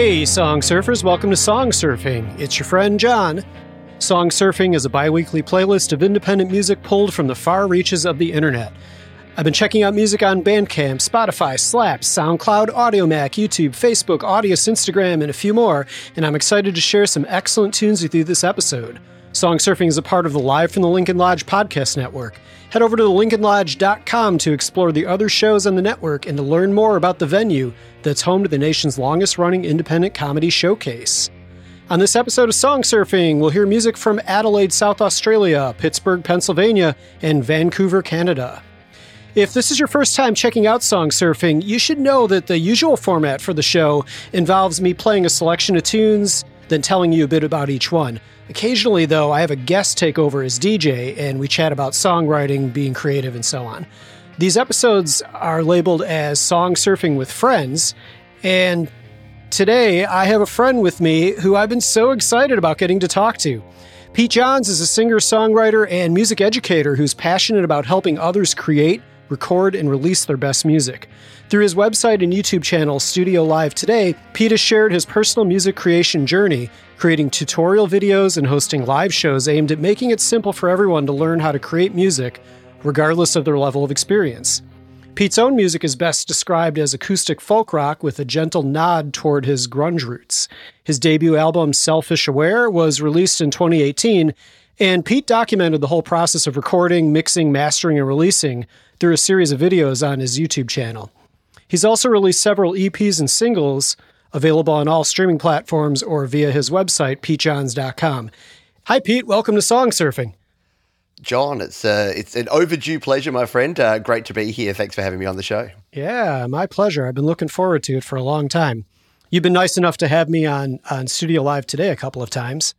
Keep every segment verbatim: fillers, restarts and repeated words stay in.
Hey, Song Surfers, welcome to Song Surfing. It's your friend, John. Song Surfing is a bi-weekly playlist of independent music pulled from the far reaches of the internet. I've been checking out music on Bandcamp, Spotify, Slaps, SoundCloud, Audiomack, YouTube, Facebook, Audius, Instagram, and a few more, and I'm excited to share some excellent tunes with you this episode. Song Surfing is a part of the Live from the Lincoln Lodge podcast network. Head over to the lincoln lodge dot com to explore the other shows on the network and to learn more about the venue that's home to the nation's longest-running independent comedy showcase. On this episode of Song Surfing, we'll hear music from Adelaide, South Australia, Pittsburgh, Pennsylvania, and Vancouver, Canada. If this is your first time checking out Song Surfing, you should know that the usual format for the show involves me playing a selection of tunes, then telling you a bit about each one. Occasionally, though, I have a guest take over as D J, and we chat about songwriting, being creative, and so on. These episodes are labeled as Song Surfing with Friends, and today I have a friend with me who I've been so excited about getting to talk to. Pete Johns is a singer-songwriter and music educator who's passionate about helping others create, record, and release their best music. Through his website and YouTube channel, Studio Live Today, Pete has shared his personal music creation journey, creating tutorial videos and hosting live shows aimed at making it simple for everyone to learn how to create music, regardless of their level of experience. Pete's own music is best described as acoustic folk rock with a gentle nod toward his grunge roots. His debut album, Selfish Aware, was released in twenty eighteen, and Pete documented the whole process of recording, mixing, mastering, and releasing through a series of videos on his YouTube channel. He's also released several E Ps and singles available on all streaming platforms or via his website, Pete Johns dot com. Hi, Pete. Welcome to Song Surfing. John, it's uh, it's an overdue pleasure, my friend. Uh, great to be here. Thanks for having me on the show. Yeah, my pleasure. I've been looking forward to it for a long time. You've been nice enough to have me on, on Studio Live Today a couple of times.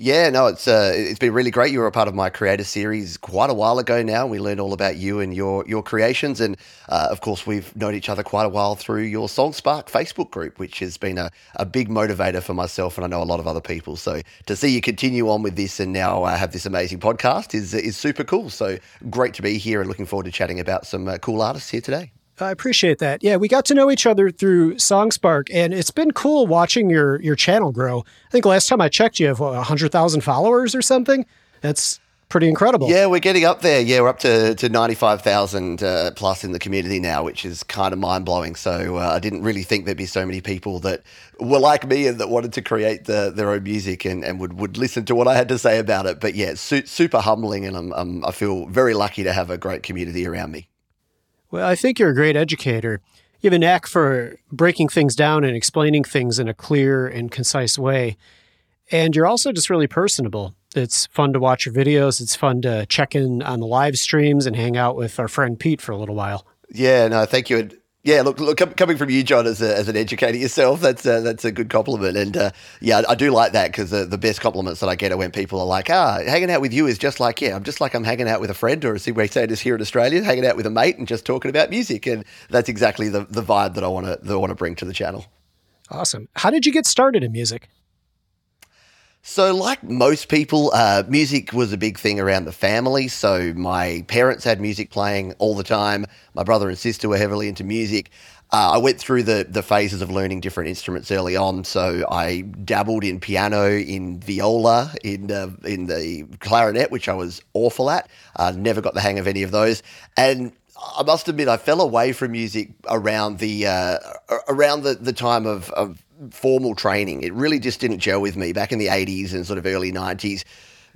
Yeah, no, it's uh, it's been really great. You were a part of my creator series quite a while ago now. We learned all about you and your your creations. And, uh, of course, we've known each other quite a while through your SongSpark Facebook group, which has been a, a big motivator for myself and I know a lot of other people. So to see you continue on with this and now uh, have this amazing podcast is, is super cool. So great to be here and looking forward to chatting about some uh, cool artists here today. I appreciate that. Yeah, we got to know each other through SongSpark, and it's been cool watching your your channel grow. I think last time I checked, you have what, one hundred thousand followers or something? That's pretty incredible. Yeah, we're getting up there. Yeah, we're up to, to ninety-five thousand uh, plus in the community now, which is kind of mind-blowing. So uh, I didn't really think there'd be so many people that were like me and that wanted to create the, their own music and, and would, would listen to what I had to say about it. But yeah, it's su- super humbling, and I'm, I'm, I feel very lucky to have a great community around me. Well, I think you're a great educator. You have a knack for breaking things down and explaining things in a clear and concise way. And you're also just really personable. It's fun to watch your videos. It's fun to check in on the live streams and hang out with our friend Pete for a little while. Yeah, no, thank you. And yeah, look, look, coming from you, John, as a, as an educator yourself, that's a, that's a good compliment. And uh, yeah, I do like that because the, the best compliments that I get are when people are like, ah, hanging out with you is just like, yeah, I'm just like I'm hanging out with a friend, or as we say it is here in Australia, hanging out with a mate and just talking about music. And that's exactly the, the vibe that I want to that want to bring to the channel. Awesome. How did you get started in music? So like most people, uh, music was a big thing around the family. So my parents had music playing all the time. My brother and sister were heavily into music. Uh, I went through the the phases of learning different instruments early on. So I dabbled in piano, in viola, in uh, in the clarinet, which I was awful at. Uh, never got the hang of any of those. And I must admit, I fell away from music around the uh, around the, the time of, of formal training. It really just didn't gel with me. Back in the eighties and sort of early nineties,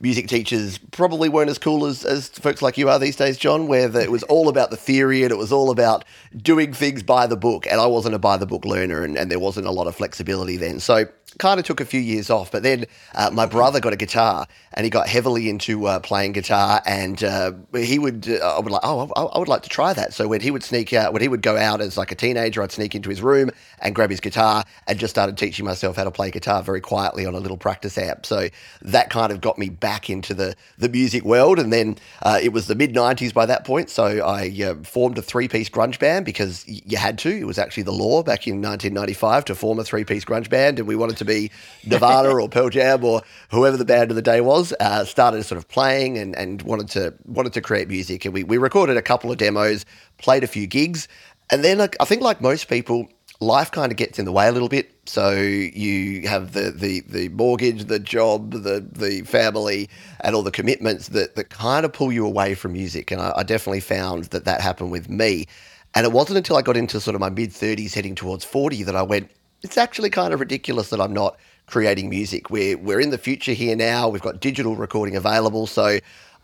music teachers probably weren't as cool as, as folks like you are these days, John, where the, it was all about the theory and it was all about doing things by the book. And I wasn't a by the book learner, and, and there wasn't a lot of flexibility then. So kind of took a few years off. But then uh, my brother got a guitar and he got heavily into uh, playing guitar. And uh, he would, uh, I would like, oh, I, I would like to try that. So when he would sneak out, when he would go out as like a teenager, I'd sneak into his room and grab his guitar and just started teaching myself how to play guitar very quietly on a little practice amp. So that kind of got me back. back into the, the music world. And then uh, it was the mid-nineties by that point. So I uh, formed a three-piece grunge band because y- you had to. It was actually the law back in nineteen ninety-five to form a three-piece grunge band. And we wanted to be Nirvana or Pearl Jam or whoever the band of the day was. Uh, started sort of playing and, and wanted to wanted to create music. And we, we recorded a couple of demos, played a few gigs. And then I, I think like most people, life kind of gets in the way a little bit. So you have the, the, the mortgage, the job, the, the family, and all the commitments that, that kind of pull you away from music. And I, I definitely found that that happened with me. And it wasn't until I got into sort of my mid-thirties heading towards forty that I went, it's actually kind of ridiculous that I'm not creating music. We're, we're in the future here now. We've got digital recording available. So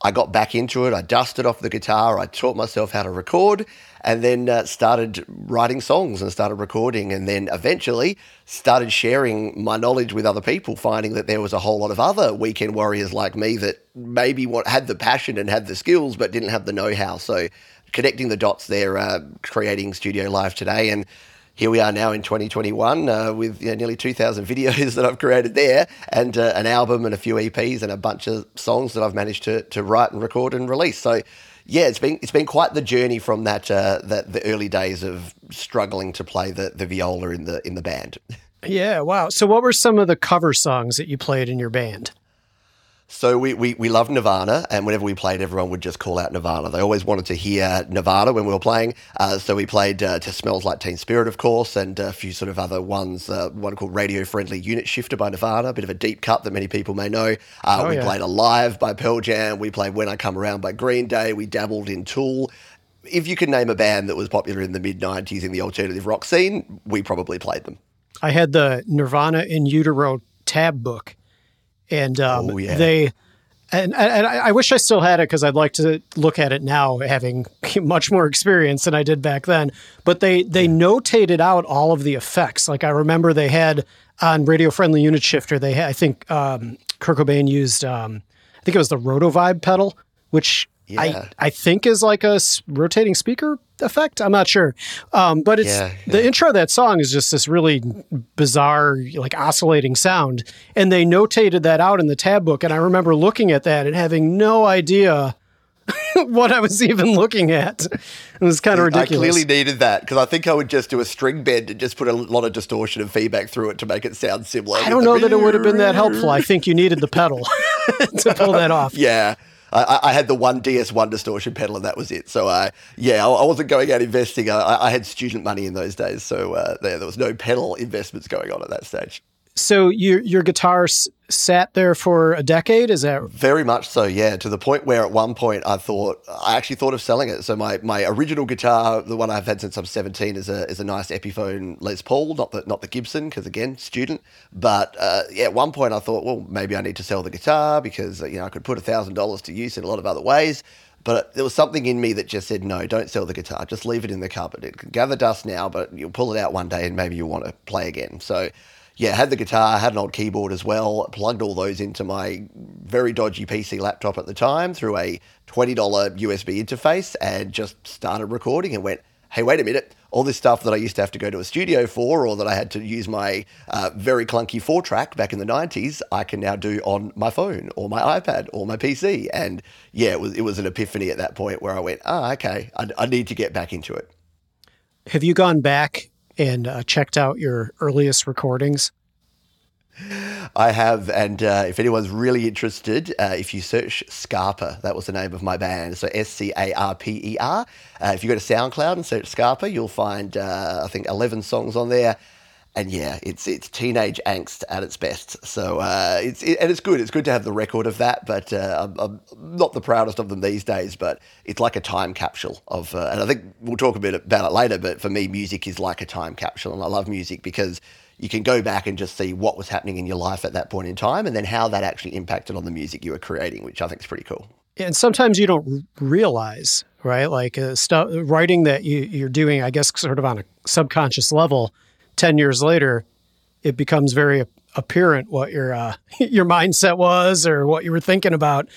I got back into it. I dusted off the guitar. I taught myself how to record and then uh, started writing songs and started recording and then eventually started sharing my knowledge with other people, finding that there was a whole lot of other weekend warriors like me that maybe what had the passion and had the skills but didn't have the know-how. So connecting the dots there, uh, creating Studio Live Today. And here we are now in twenty twenty-one uh, with you know, nearly two thousand videos that I've created there and uh, an album and a few E Ps and a bunch of songs that I've managed to to write and record and release. So, yeah, it's been it's been quite the journey from that uh, that the early days of struggling to play the, the viola in the in the band. Yeah, wow. So what were some of the cover songs that you played in your band? So we, we we loved Nirvana, and whenever we played, everyone would just call out Nirvana. They always wanted to hear Nirvana when we were playing. Uh, so we played uh, to Smells Like Teen Spirit, of course, and a few sort of other ones, uh, one called Radio Friendly Unit Shifter by Nirvana, a bit of a deep cut that many people may know. Uh, oh, we yeah. played Alive by Pearl Jam. We played When I Come Around by Green Day. We dabbled in Tool. If you could name a band that was popular in the mid-nineties in the alternative rock scene, we probably played them. I had the Nirvana in Utero tab book. And um, oh, yeah. they, and, and I wish I still had it because I'd like to look at it now, having much more experience than I did back then. But they they yeah. notated out all of the effects. Like I remember they had on Radio Friendly Unit Shifter, they had, I think um, Kurt Cobain used, um, I think it was the Rotovibe pedal, which yeah. I I think is like a rotating speaker effect. I'm not sure, um, but it's yeah, yeah. the intro of that song is just this really bizarre, like oscillating sound, and they notated that out in the tab book. And I remember looking at that and having no idea what I was even looking at. It was kind of ridiculous. I clearly needed that because I think I would just do a string bend and just put a lot of distortion and feedback through it to make it sound similar. I don't know that it would have been that helpful. I think you needed the pedal to pull that off. Yeah. I, I had the one D S one distortion pedal and that was it. So, uh, yeah, I, I wasn't going out investing. I, I had student money in those days, so uh, there, there was no pedal investments going on at that stage. So your your guitar s- sat there for a decade, is that? Very much so, yeah, to the point where at one point I thought, I actually thought of selling it. So my, my original guitar, the one I've had since I'm seventeen, is a is a nice Epiphone Les Paul, not the, not the Gibson, because again, student. But uh, yeah, at one point I thought, well, maybe I need to sell the guitar because you know I could put one thousand dollars to use in a lot of other ways. But there was something in me that just said, no, don't sell the guitar. Just leave it in the cupboard. It can gather dust now, but you'll pull it out one day and maybe you'll want to play again. So... yeah, had the guitar, had an old keyboard as well, plugged all those into my very dodgy P C laptop at the time through a twenty dollars U S B interface and just started recording and went, hey, wait a minute, all this stuff that I used to have to go to a studio for or that I had to use my uh, very clunky four-track back in the nineties, I can now do on my phone or my iPad or my P C. And yeah, it was it was an epiphany at that point where I went, ah, oh, okay, I, I need to get back into it. Have you gone back and uh, checked out your earliest recordings? I have, and uh, if anyone's really interested, uh, if you search Scarper, that was the name of my band, so S C A R P E R. Uh, if you go to SoundCloud and search Scarper, you'll find, uh, I think, eleven songs on there. And yeah, it's it's teenage angst at its best. So uh, it's it, and it's good. It's good to have the record of that. But uh, I'm, I'm not the proudest of them these days. But it's like a time capsule of, uh, and I think we'll talk a bit about it later. But for me, music is like a time capsule, and I love music because you can go back and just see what was happening in your life at that point in time, and then how that actually impacted on the music you were creating, which I think is pretty cool. And sometimes you don't realize, right? Like uh, stuff writing that you, you're doing, I guess, sort of on a subconscious level. ten years later, it becomes very apparent what your uh, your mindset was or what you were thinking about.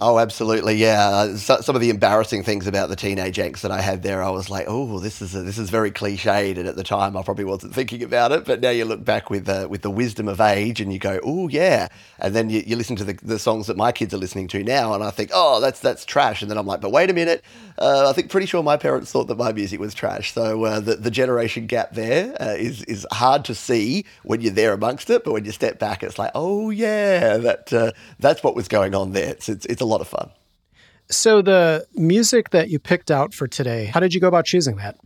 Oh, absolutely. Yeah. So, some of the embarrassing things about the teenage angst that I had there, I was like, oh, this is a, this is very cliched. And at the time, I probably wasn't thinking about it. But now you look back with uh, with the wisdom of age and you go, oh, yeah. And then you, you listen to the, the songs that my kids are listening to now. And I think, oh, that's that's trash. And then I'm like, but wait a minute. Uh, I think pretty sure my parents thought that my music was trash. So uh, the, the generation gap there uh, is, is hard to see when you're there amongst it. But when you step back, it's like, oh, yeah, that uh, that's what was going on there. It's it's, it's a lot of fun. So the music that you picked out for today, how did you go about choosing that?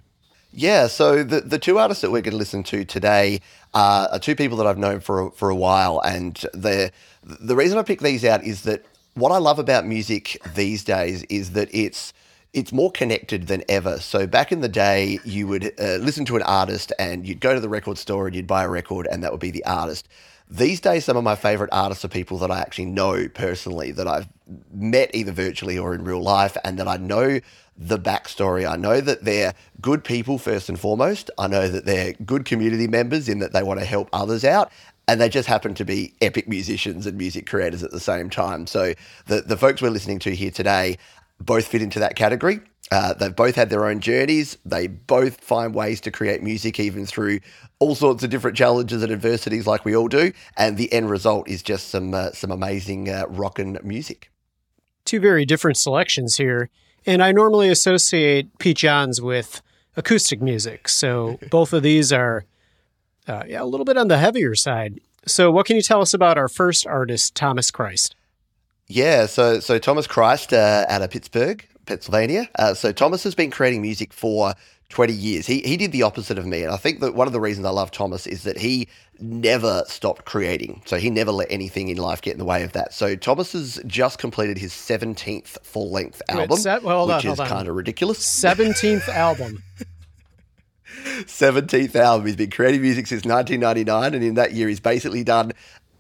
Yeah, so the, the two artists that we're going to listen to today are, are two people that I've known for a, for a while, and the the reason I picked these out is that what I love about music these days is that it's it's more connected than ever. So back in the day, you would uh, listen to an artist and you'd go to the record store and you'd buy a record and that would be the artist. These days, some of my favourite artists are people that I actually know personally, that I've met either virtually or in real life, and that I know the backstory. I know that they're good people first and foremost. I know that they're good community members in that they want to help others out, and they just happen to be epic musicians and music creators at the same time. So the, the folks we're listening to here today both fit into that category. Uh, they've both had their own journeys. They both find ways to create music even through all sorts of different challenges and adversities like we all do. And the end result is just some uh, some amazing uh, rockin' music. Two very different selections here. And I normally associate Pete Johns with acoustic music. So both of these are uh, yeah, a little bit on the heavier side. So what can you tell us about our first artist, Thomas Christ? Yeah, so so Thomas Christ uh, out of Pittsburgh, Pennsylvania. Uh, so Thomas has been creating music for twenty years. He he did the opposite of me, and I think that one of the reasons I love Thomas is that he never stopped creating. So he never let anything in life get in the way of that. So Thomas has just completed his seventeenth full-length album, Wait, se- well, hold which on, hold is kind of ridiculous. seventeenth album. seventeenth album. He's been creating music since nineteen ninety-nine, and in that year he's basically done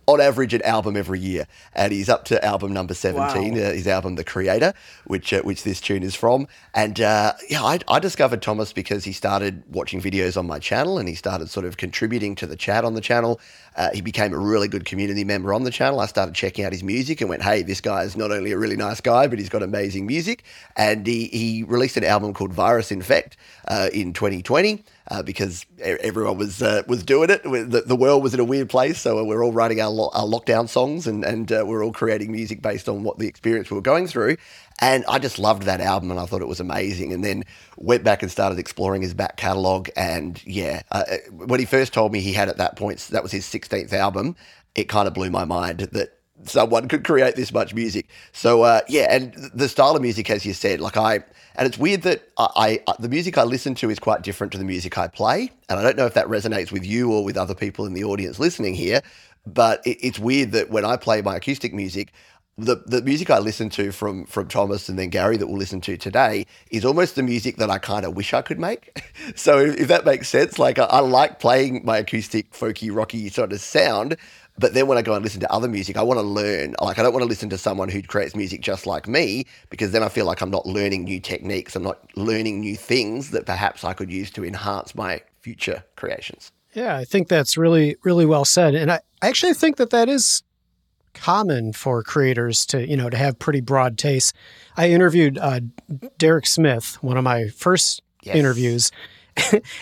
on average, an album every year, and he's up to album number seventeen, wow. uh, his album The Creator, which uh, which this tune is from. And uh, yeah, I, I discovered Thomas because he started watching videos on my channel, and he started sort of contributing to the chat on the channel. Uh, he became a really good community member on the channel. I started checking out his music and went, hey, this guy is not only a really nice guy, but he's got amazing music. And he, he released an album called Virus Infect uh, in twenty twenty. Uh, because everyone was uh, was doing it. The, the world was in a weird place, so we're all writing our, lo- our lockdown songs and, and uh, we're all creating music based on what the experience we were going through. And I just loved that album and I thought it was amazing, and then went back and started exploring his back catalogue. And yeah, uh, when he first told me he had at that point, that was his sixteenth album, it kind of blew my mind that someone could create this much music. So uh, yeah, and the style of music, as you said, like I, and it's weird that I, I, the music I listen to is quite different to the music I play. And I don't know if that resonates with you or with other people in the audience listening here, but it, it's weird that when I play my acoustic music, the, the music I listen to from from Thomas and then Gary that we'll listen to today is almost the music that I kind of wish I could make. So if, if that makes sense, like I, I like playing my acoustic, folky, rocky sort of sound, but then when I go and listen to other music, I want to learn. Like, I don't want to listen to someone who creates music just like me, because then I feel like I'm not learning new techniques. I'm not learning new things that perhaps I could use to enhance my future creations. Yeah, I think that's really, really well said. And I actually think that that is common for creators to, you know, to have pretty broad tastes. I interviewed uh, Derek Smith, one of my first yes. interviews.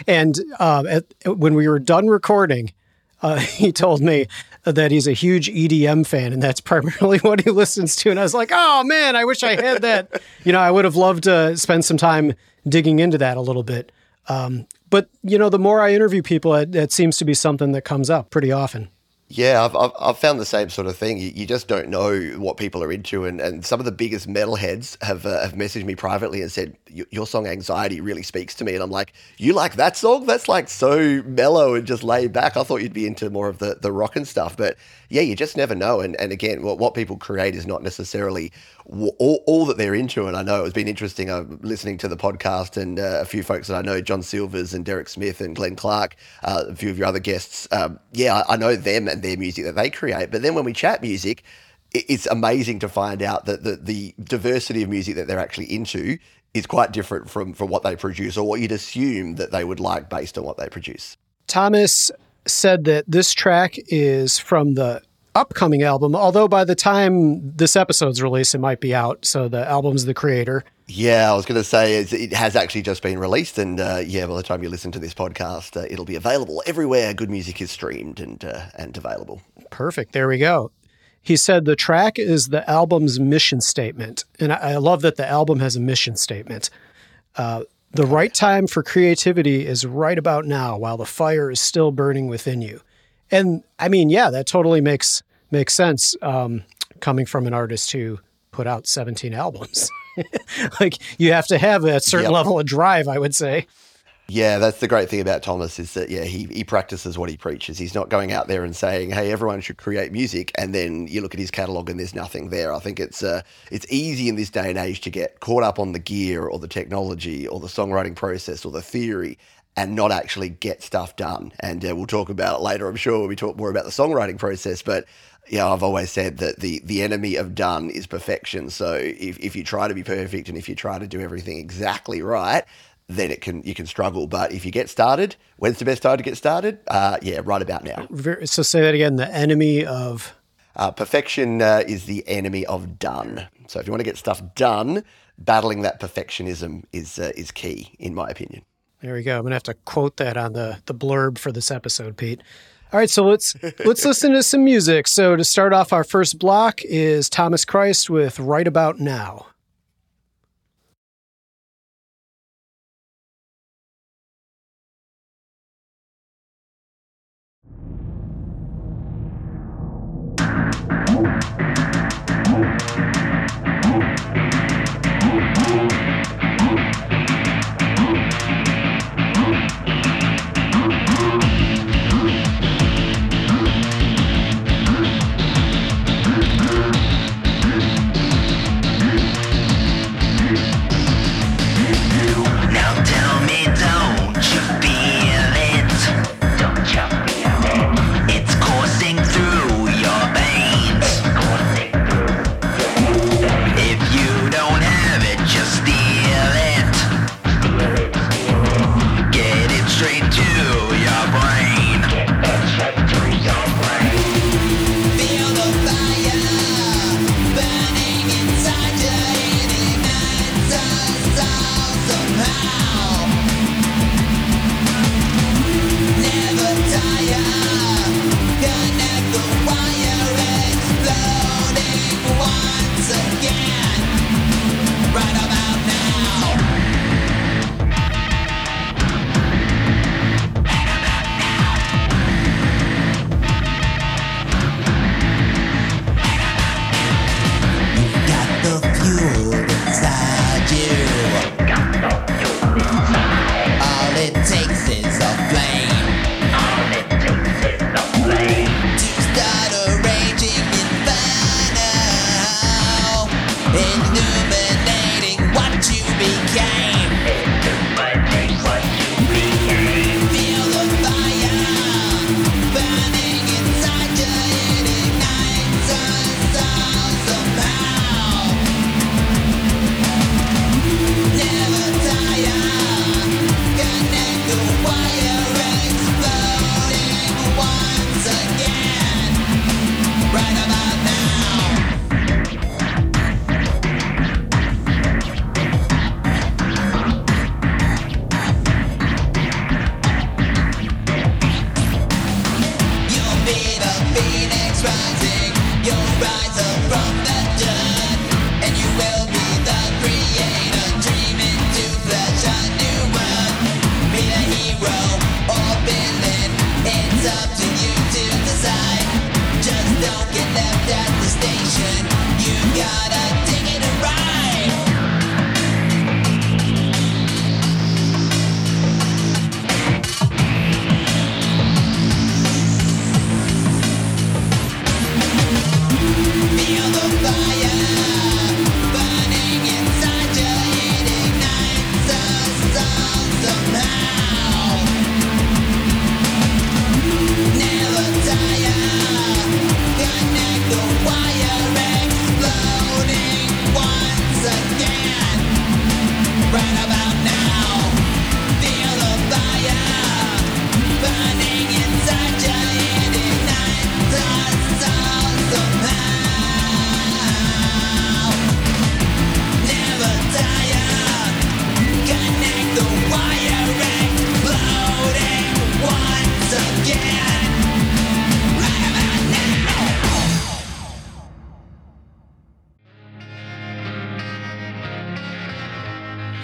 and um, at, when we were done recording, Uh, he told me that he's a huge E D M fan, and that's primarily what he listens to. And I was like, oh, man, I wish I had that. You know, I would have loved to spend some time digging into that a little bit. Um, but, you know, the more I interview people, it, it seems to be something that comes up pretty often. Yeah, I've, I've I've found the same sort of thing. You, you just don't know what people are into, and, and some of the biggest metalheads have uh, have messaged me privately and said, your song Anxiety really speaks to me. And I'm like, you like that song? That's like so mellow and just laid back. I thought you'd be into more of the, the rock and stuff. But yeah, you just never know. And and again, what, what people create is not necessarily all, all that they're into. And I know it's been interesting. I'm listening to the podcast, and uh, a few folks that I know, John Silvers and Derek Smith and Glenn Clark, uh, a few of your other guests. Um, yeah, I, I know them and their music that they create. But then when we chat music, it's amazing to find out that the, the diversity of music that they're actually into is quite different from, from what they produce, or what you'd assume that they would like based on what they produce. Thomas said that this track is from the upcoming album, although by the time this episode's released, it might be out. So the album's The Creator. Yeah, I was going to say it has actually just been released, and uh, yeah, by the time you listen to this podcast, uh, it'll be available everywhere good music is streamed and uh, and available. Perfect. There we go. He said the track is the album's mission statement, and I, I love that the album has a mission statement. Uh, the right time for creativity is right about now, while the fire is still burning within you. And I mean, yeah, that totally makes makes sense um, coming from an artist who put out seventeen albums. Like, you have to have a certain yep. level of drive, I would say. Yeah, that's the great thing about Thomas is that, yeah, he, he practices what he preaches. He's not going out there and saying, hey, everyone should create music, and then you look at his catalogue and there's nothing there. I think it's uh, it's easy in this day and age to get caught up on the gear or the technology or the songwriting process or the theory and not actually get stuff done. And uh, we'll talk about it later, I'm sure, when we talk more about the songwriting process. But yeah, you know, I've always said that the the enemy of done is perfection. So if, if you try to be perfect and if you try to do everything exactly right, then it can you can struggle. But if you get started, when's the best time to get started? Uh, yeah, right about now. So say that again, the enemy of? Uh, perfection uh, is the enemy of done. So if you want to get stuff done, battling that perfectionism is uh, is key, in my opinion. There we go. I'm going to have to quote that on the, the blurb for this episode, Pete. All right, so let's let's listen to some music. So to start off, our first block is Thomas Christ with Right About Now.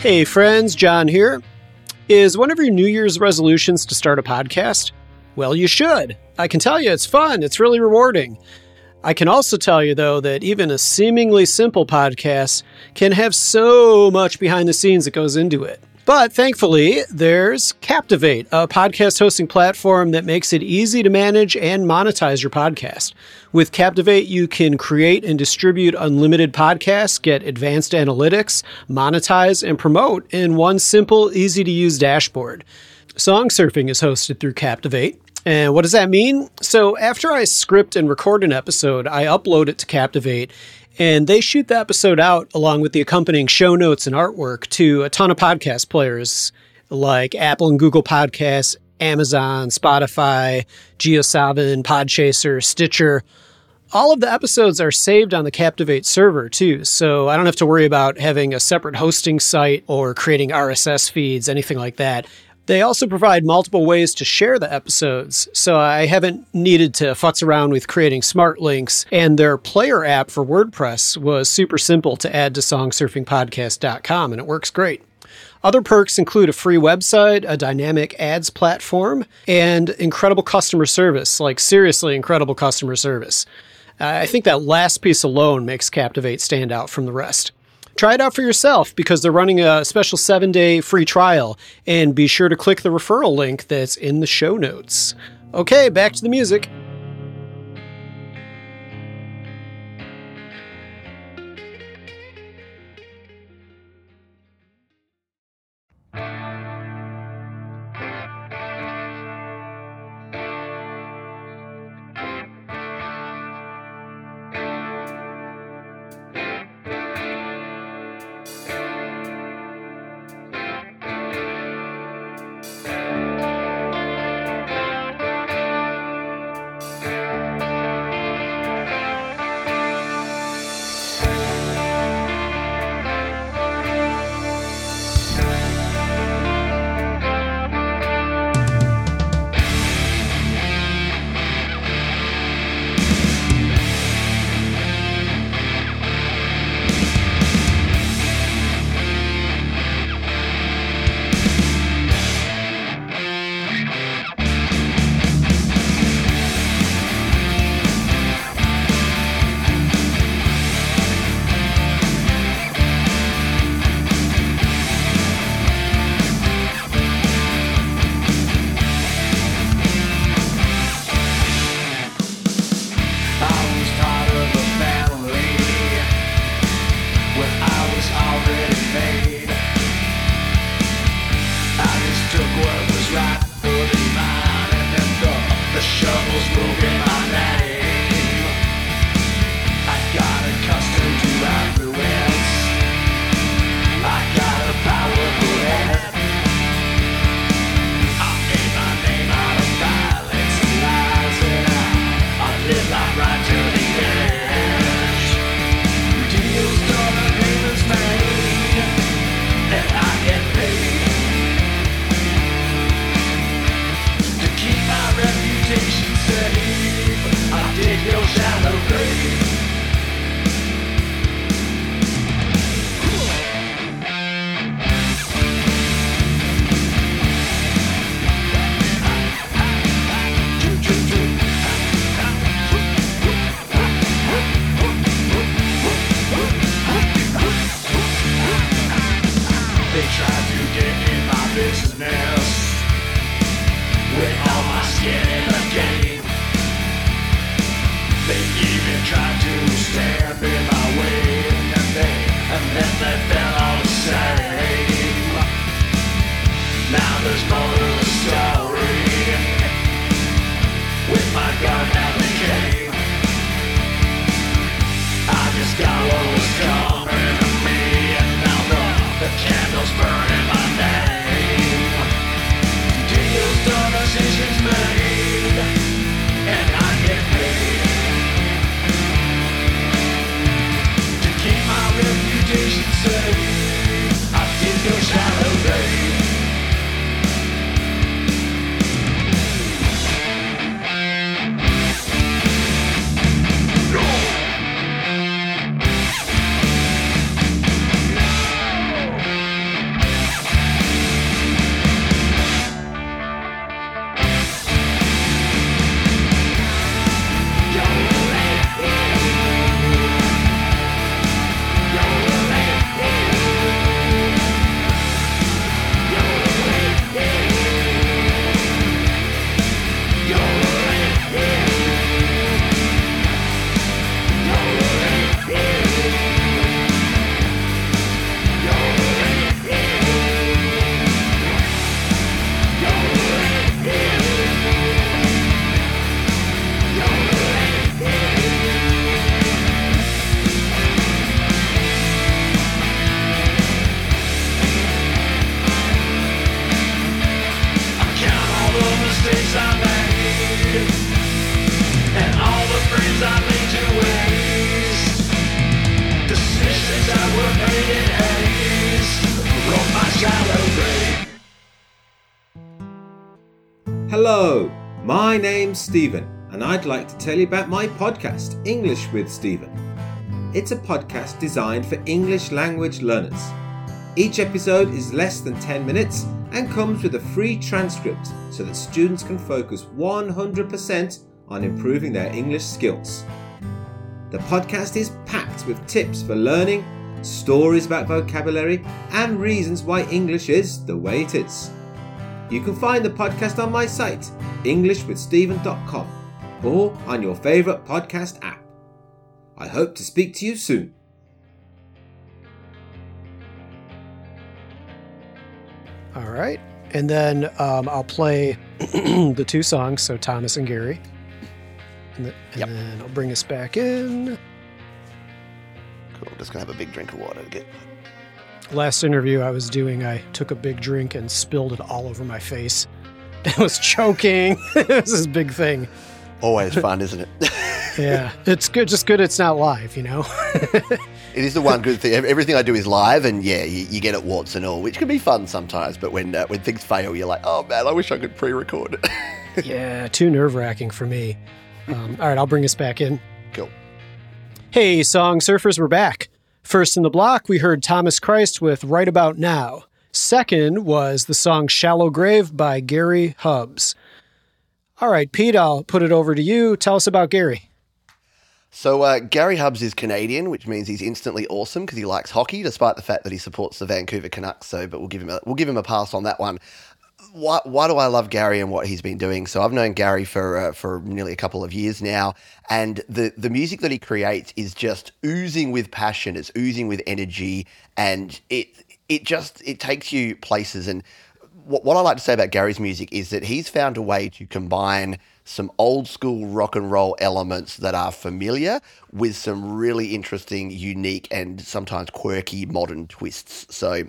Hey friends, John here. Is one of your New Year's resolutions to start a podcast? Well, you should. I can tell you it's fun. It's really rewarding. I can also tell you, though, that even a seemingly simple podcast can have so much behind the scenes that goes into it. But thankfully, there's Captivate, a podcast hosting platform that makes it easy to manage and monetize your podcast. With Captivate, you can create and distribute unlimited podcasts, get advanced analytics, monetize, and promote in one simple, easy-to-use dashboard. Song Surfing is hosted through Captivate. And what does that mean? So after I script and record an episode, I upload it to Captivate, and they shoot the episode out along with the accompanying show notes and artwork to a ton of podcast players like Apple and Google Podcasts, Amazon, Spotify, GeoSaavn, Podchaser, Stitcher. All of the episodes are saved on the Captivate server too, so I don't have to worry about having a separate hosting site or creating R S S feeds, anything like that. They also provide multiple ways to share the episodes, so I haven't needed to futz around with creating smart links, and their player app for WordPress was super simple to add to song surfing podcast dot com, and it works great. Other perks include a free website, a dynamic ads platform, and incredible customer service, like seriously incredible customer service. I think that last piece alone makes Captivate stand out from the rest. Try it out for yourself because they're running a special seven-day free trial, and be sure to click the referral link that's in the show notes. Okay, back to the music. Hello, my name's Stephen, and I'd like to tell you about my podcast, English with Stephen. It's a podcast designed for English language learners. Each episode is less than ten minutes and comes with a free transcript so that students can focus one hundred percent on improving their English skills. The podcast is packed with tips for learning, stories about vocabulary, and reasons why English is the way it is. You can find the podcast on my site, english with stephen dot com, or on your favourite podcast app. I hope to speak to you soon. All right, and then um, I'll play the two songs, so Thomas and Gary, and, the, and yep. then I'll bring us back in. Cool, just gonna have a big drink of water to get. Last interview I was doing, I took a big drink and spilled it all over my face. It was choking. It was this big thing. Always fun, isn't it? Yeah, it's good. Just good it's not live, you know? It is the one good thing. Everything I do is live, and yeah, you, you get it warts and all, which can be fun sometimes. But when uh, when things fail, you're like, oh man, I wish I could pre-record it. Yeah, too nerve-wracking for me. Um, all right, I'll bring us back in. Cool. Hey, Song Surfers, we're back. First in the block, we heard Thomas Christ with Right About Now. Second was the song Shallow Grave by Gary Hubbs. All right, Pete, I'll put it over to you. Tell us about Gary. So uh, Gary Hubbs is Canadian, which means he's instantly awesome because he likes hockey, despite the fact that he supports the Vancouver Canucks. So, but we'll give him a, we'll give him a pass on that one. Why, why do I love Gary and what he's been doing? So I've known Gary for uh, for nearly a couple of years now, and the, the music that he creates is just oozing with passion. It's oozing with energy, and it it just it takes you places. And what, what I like to say about Gary's music is that he's found a way to combine some old school rock and roll elements that are familiar with some really interesting, unique, and sometimes quirky modern twists. So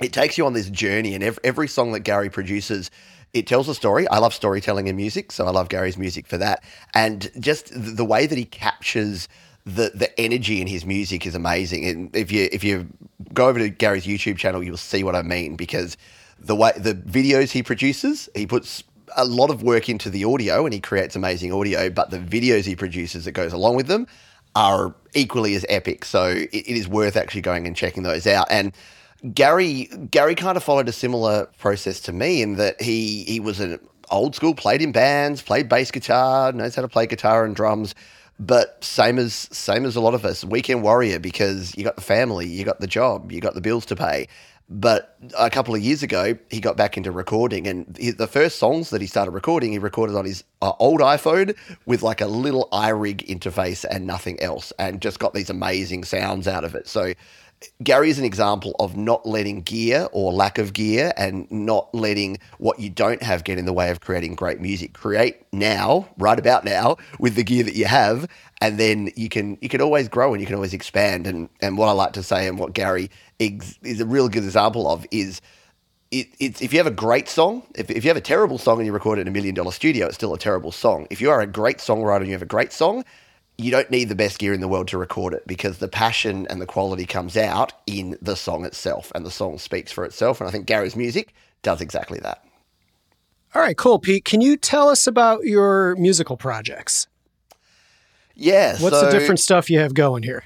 it takes you on this journey, and every, every song that Gary produces, it tells a story. I love storytelling in music, so I love Gary's music for that. And just the way that he captures the the energy in his music is amazing. And if you if you go over to Gary's YouTube channel, you'll see what I mean, because the way the videos he produces, he puts a lot of work into the audio, and he creates amazing audio, but the videos he produces that goes along with them are equally as epic. So it, it is worth actually going and checking those out. And Gary Gary kind of followed a similar process to me in that he he was an old school, played in bands, played bass guitar, knows how to play guitar and drums, but same as same as a lot of us, weekend warrior, because you got the family, you got the job, you got the bills to pay. But a couple of years ago, he got back into recording, and he, the first songs that he started recording, he recorded on his uh, old iPhone with like a little iRig interface and nothing else, and just got these amazing sounds out of it. So Gary is an example of not letting gear or lack of gear and not letting what you don't have get in the way of creating great music. Create now, right about now, with the gear that you have, and then you can you can always grow and you can always expand. And and what I like to say, and what Gary ex- is a real good example of, is it, it's if you have a great song, if, if you have a terrible song and you record it in a million dollar studio, it's still a terrible song. If you are a great songwriter and you have a great song, you don't need the best gear in the world to record it, because the passion and the quality comes out in the song itself, and the song speaks for itself. And I think Gary's music does exactly that. All right, cool, Pete. Can you tell us about your musical projects? Yeah. What's so the different stuff you have going here?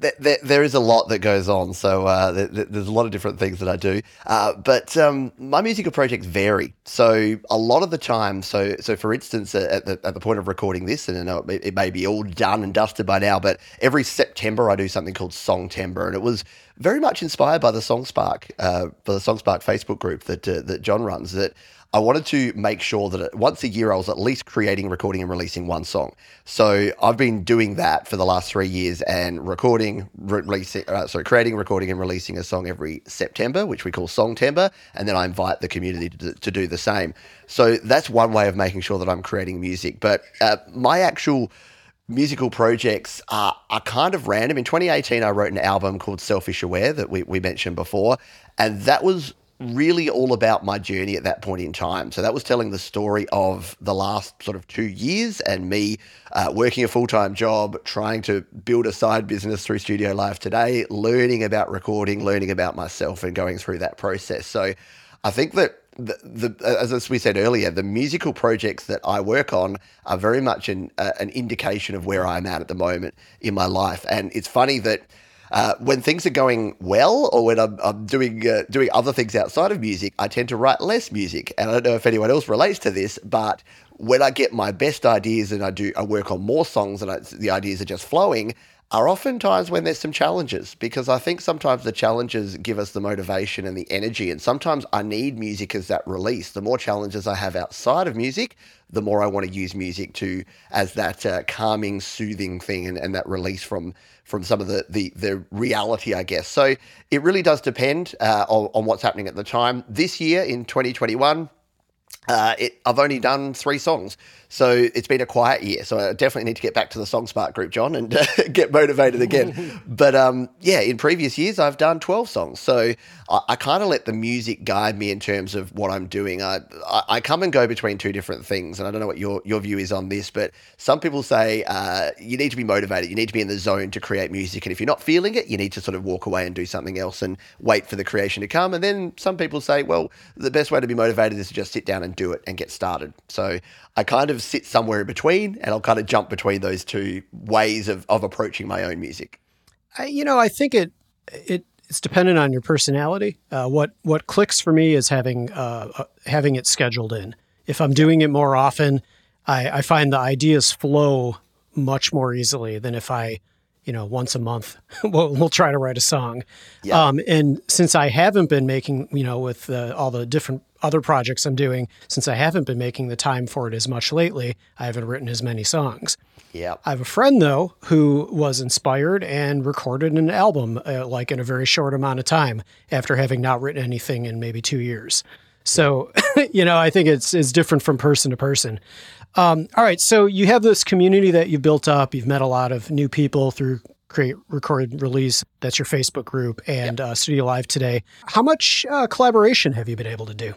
Th- th- there is a lot that goes on. So uh, th- th- there's a lot of different things that I do. Uh, but um, my musical projects vary. So a lot of the time, so so for instance, at the, at the point of recording this, and I know it, it may be all done and dusted by now, but every September I do something called Songtember. And it was very much inspired by the SongSpark, uh, by the SongSpark Facebook group that uh, that John runs, that I wanted to make sure that once a year I was at least creating, recording, and releasing one song. So I've been doing that for the last three years and recording, releasing, uh, sorry, creating, recording, and releasing a song every September, which we call Songtember, and then I invite the community to, to do the same. So that's one way of making sure that I'm creating music. But uh, my actual musical projects are, are kind of random. In twenty eighteen, I wrote an album called Selfish Aware that we, we mentioned before, and that was really all about my journey at that point in time. So that was telling the story of the last sort of two years and me uh, working a full-time job, trying to build a side business through Studio Live Today, learning about recording, learning about myself, and going through that process. So I think that the, the, as we said earlier, the musical projects that I work on are very much an, uh, an indication of where I'm at at the moment in my life. And it's funny that uh, when things are going well, or when I'm, I'm doing uh, doing other things outside of music, I tend to write less music. And I don't know if anyone else relates to this, but when I get my best ideas and I do, I work on more songs and I, the ideas are just flowing, are oftentimes when there's some challenges, because I think sometimes the challenges give us the motivation and the energy, and sometimes I need music as that release. The more challenges I have outside of music, the more I want to use music to as that uh, calming, soothing thing, and, and that release from from some of the, the, the reality, I guess. So it really does depend uh, on, on what's happening at the time. This year in twenty twenty-one, Uh, it, I've only done three songs, so it's been a quiet year. So I definitely need to get back to the SongSpark group, John, and uh, get motivated again. But um, yeah, in previous years, I've done twelve songs. So I, I kind of let the music guide me in terms of what I'm doing. I, I, I come and go between two different things, and I don't know what your, your view is on this, but some people say uh, you need to be motivated. You need to be in the zone to create music. And if you're not feeling it, you need to sort of walk away and do something else and wait for the creation to come. And then some people say, well, the best way to be motivated is to just sit down and do it and get started. So I kind of sit somewhere in between, and I'll kind of jump between those two ways of, of approaching my own music. I, you know, I think it it it's dependent on your personality. Uh, what what clicks for me is having uh, having it scheduled in. If I'm doing it more often, I, I find the ideas flow much more easily than if I, you know, once a month we'll, we'll try to write a song. Yeah. Um, and since I haven't been making, you know, with uh, all the different other projects I'm doing, since I haven't been making the time for it as much lately, I haven't written as many songs. Yeah. I have a friend though, who was inspired and recorded an album uh, like in a very short amount of time after having not written anything in maybe two years. So, you know, I think it's, it's different from person to person. Um, all right. So you have this community that you've built up. You've met a lot of new people through Create, Record, Release. That's your Facebook group and yep. uh, Studio Live Today. How much uh, collaboration have you been able to do?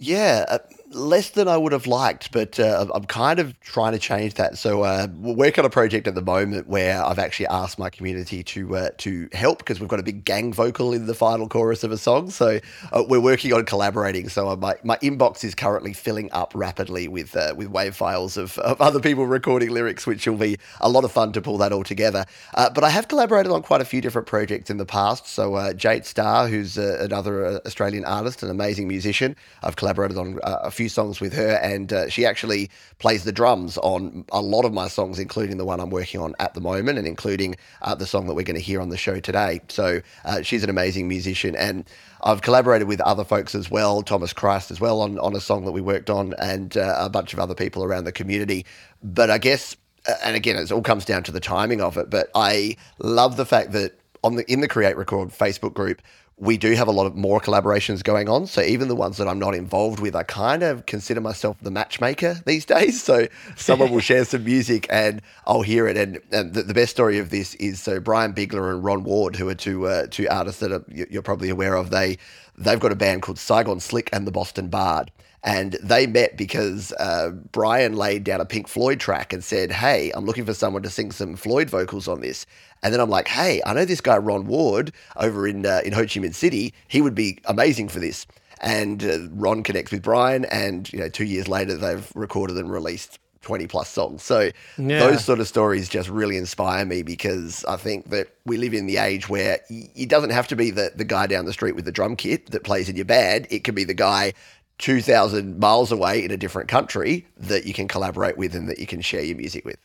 Yeah, uh, less than I would have liked, but uh, I'm kind of trying to change that. So uh, we're working on a project at the moment where I've actually asked my community to uh, to help, because we've got a big gang vocal in the final chorus of a song. So uh, we're working on collaborating. So uh, my, my inbox is currently filling up rapidly with uh, with wave files of, of other people recording lyrics, which will be a lot of fun to pull that all together. Uh, but I have collaborated on quite a few different projects in the past. So uh, Jade Starr, who's uh, another uh, Australian artist, an amazing musician, I've collaborated collaborated on uh, a few songs with her, and uh, she actually plays the drums on a lot of my songs, including the one I'm working on at the moment, and including uh, the song that we're going to hear on the show today. So uh, she's an amazing musician, and I've collaborated with other folks as well, Thomas Christ as well, on, on a song that we worked on, and uh, a bunch of other people around the community. But I guess, and again, it all comes down to the timing of it, but I love the fact that on the in the Create Record Facebook group, we do have a lot of more collaborations going on. So even the ones that I'm not involved with, I kind of consider myself the matchmaker these days. So someone will share some music and I'll hear it. And, and the, the best story of this is, so Brian Bigler and Ron Ward, who are two uh, two artists that are, you're probably aware of, they, they've got a band called Saigon Slick and the Boston Bard. And they met because uh, Brian laid down a Pink Floyd track and said, hey, I'm looking for someone to sing some Floyd vocals on this. And then I'm like, hey, I know this guy Ron Ward over in uh, in Ho Chi Minh City. He would be amazing for this. And uh, Ron connects with Brian, and you know, two years later, they've recorded and released twenty plus songs. So yeah. Those sort of stories just really inspire me, because I think that we live in the age where it doesn't have to be the, the guy down the street with the drum kit that plays in your band. It can be the guy two thousand miles away in a different country that you can collaborate with and that you can share your music with.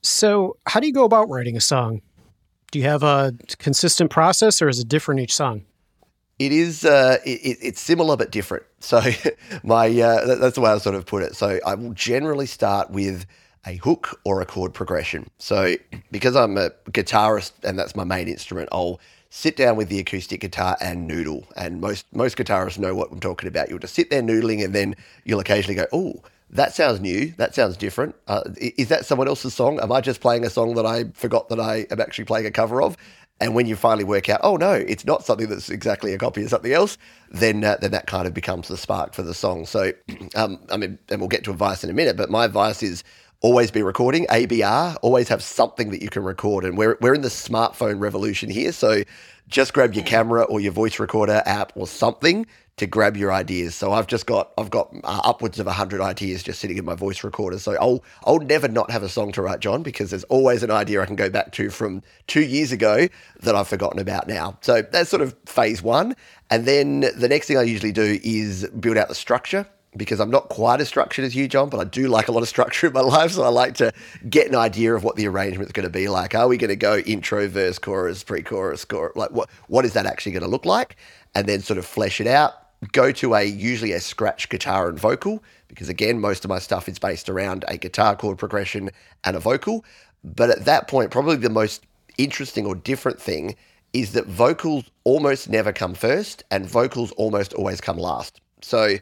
So how do you go about writing a song? Do you have a consistent process, or is it different each song? It is, uh, it, it's similar but different. So my uh, that's the way I sort of put it. So I will generally start with a hook or a chord progression. So because I'm a guitarist and that's my main instrument, I'll sit down with the acoustic guitar and noodle. And most most guitarists know what I'm talking about. You'll just sit there noodling, and then you'll occasionally go, oh, that sounds new. That sounds different. Uh, is that someone else's song? Am I just playing a song that I forgot that I am actually playing a cover of? And when you finally work out, oh, no, it's not something that's exactly a copy of something else, then uh, then that kind of becomes the spark for the song. So, um, I mean, and we'll get to advice in a minute, but my advice is, always be recording, A B R, always have something that you can record. And we're we're in the smartphone revolution here, so just grab your camera or your voice recorder app or something to grab your ideas. So I've just got I've got uh, upwards of one hundred ideas just sitting in my voice recorder. So I'll I'll never not have a song to write, John, because there's always an idea I can go back to from two years ago that I've forgotten about now. So that's sort of phase one. And then the next thing I usually do is build out the structure, because I'm not quite as structured as you, John, but I do like a lot of structure in my life, so I like to get an idea of what the arrangement's going to be like. Are we going to go intro, verse, chorus, pre-chorus, chorus? Like what, what is that actually going to look like? And then sort of flesh it out. Go to a usually a scratch guitar and vocal, because again, most of my stuff is based around a guitar chord progression and a vocal. But at that point, probably the most interesting or different thing is that vocals almost never come first and vocals almost always come last. So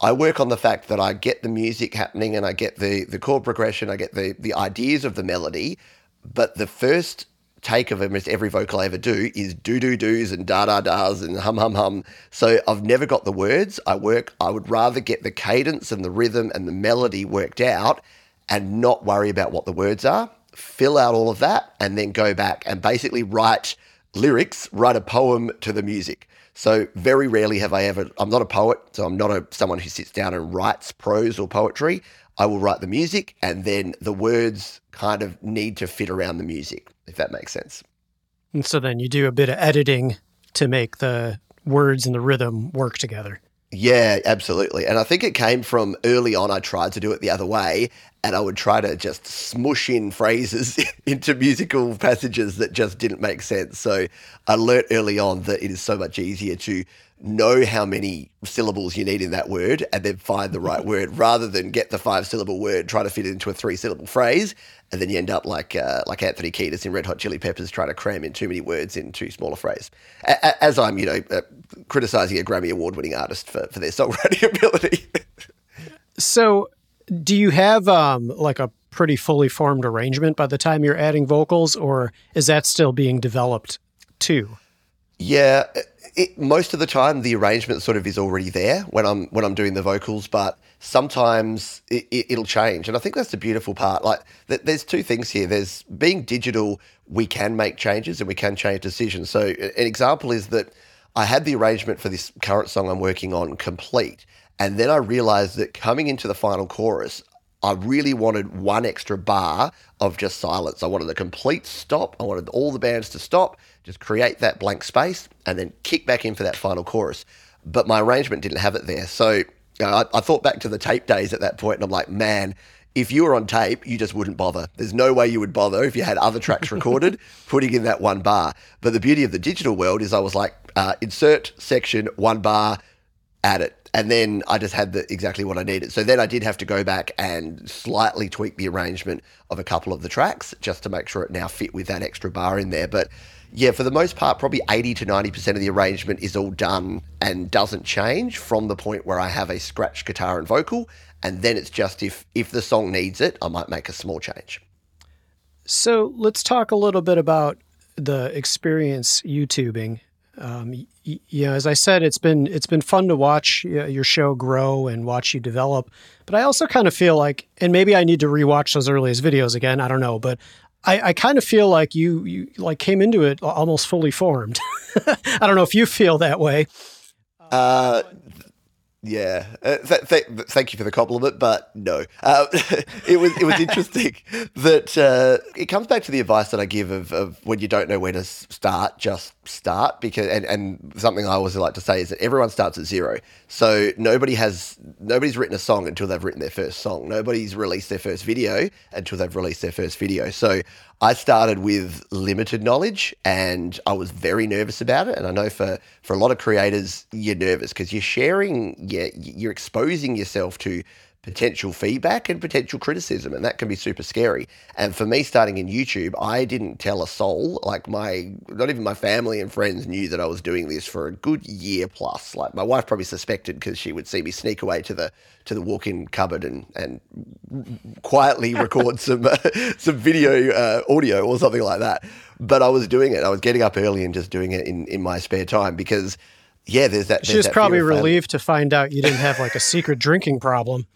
I work on the fact that I get the music happening and I get the the chord progression, I get the the ideas of the melody, but the first take of almost every vocal I ever do is do-do-dos and da-da-das and hum-hum-hum. So I've never got the words. I work, I would rather get the cadence and the rhythm and the melody worked out and not worry about what the words are, fill out all of that, and then go back and basically write lyrics, write a poem to the music. So very rarely have I ever, I'm not a poet, so I'm not a someone who sits down and writes prose or poetry. I will write the music and then the words kind of need to fit around the music, if that makes sense. And so then you do a bit of editing to make the words and the rhythm work together. Yeah, absolutely. And I think it came from early on, I tried to do it the other way, and I would try to just smush in phrases into musical passages that just didn't make sense. So I learnt early on that it is so much easier to know how many syllables you need in that word and then find the right word rather than get the five-syllable word, try to fit it into a three-syllable phrase, and then you end up like uh, like Anthony Kiedis in Red Hot Chili Peppers trying to cram in too many words in too small a phrase. A- as I'm, you know, uh, criticising a Grammy Award-winning artist for, for their songwriting ability. So do you have um, like a pretty fully formed arrangement by the time you're adding vocals, or is that still being developed too? Yeah, it, most of the time the arrangement sort of is already there when I'm when I'm doing the vocals, but sometimes it, it, it'll change. And I think that's the beautiful part. Like th- there's two things here. There's being digital, we can make changes and we can change decisions. So an example is that I had the arrangement for this current song I'm working on complete, and then I realized that coming into the final chorus, I really wanted one extra bar of just silence. I wanted a complete stop. I wanted all the bands to stop, just create that blank space, and then kick back in for that final chorus. But my arrangement didn't have it there. So uh, I, I thought back to the tape days at that point, and I'm like, man, if you were on tape, you just wouldn't bother. There's no way you would bother if you had other tracks recorded, putting in that one bar. But the beauty of the digital world is I was like, uh, insert section, one bar, add it. And then I just had the, exactly what I needed. So then I did have to go back and slightly tweak the arrangement of a couple of the tracks just to make sure it now fit with that extra bar in there. But yeah, for the most part, probably eighty to ninety percent of the arrangement is all done and doesn't change from the point where I have a scratch guitar and vocal. And then it's just if, if the song needs it, I might make a small change. So let's talk a little bit about the experience YouTubing. Um, yeah, as I said, it's been it's been fun to watch your show grow and watch you develop. But I also kind of feel like, and maybe I need to rewatch those earliest videos again. I don't know, but I, I kind of feel like you you like came into it almost fully formed. I don't know if you feel that way. Uh, yeah, uh, th- th- thank you for the compliment, but no, uh, it was it was interesting that uh, it comes back to the advice that I give of, of when you don't know where to start, just start. Because and, and something I always like to say is that everyone starts at zero. So nobody has nobody's written a song until they've written their first song. Nobody's released their first video until they've released their first video. So I started with limited knowledge and I was very nervous about it. And I know for, for a lot of creators, you're nervous because you're sharing, you're, you're exposing yourself to potential feedback and potential criticism, and that can be super scary. And for me, starting in YouTube, I didn't tell a soul. Like my, not even my family and friends knew that I was doing this for a good year plus. Like my wife probably suspected because she would see me sneak away to the to the walk-in cupboard and and quietly record some uh, some video uh, audio or something like that. But I was doing it. I was getting up early and just doing it in in my spare time because. Yeah, there's that. She was probably relieved to find out you didn't have like a secret drinking problem.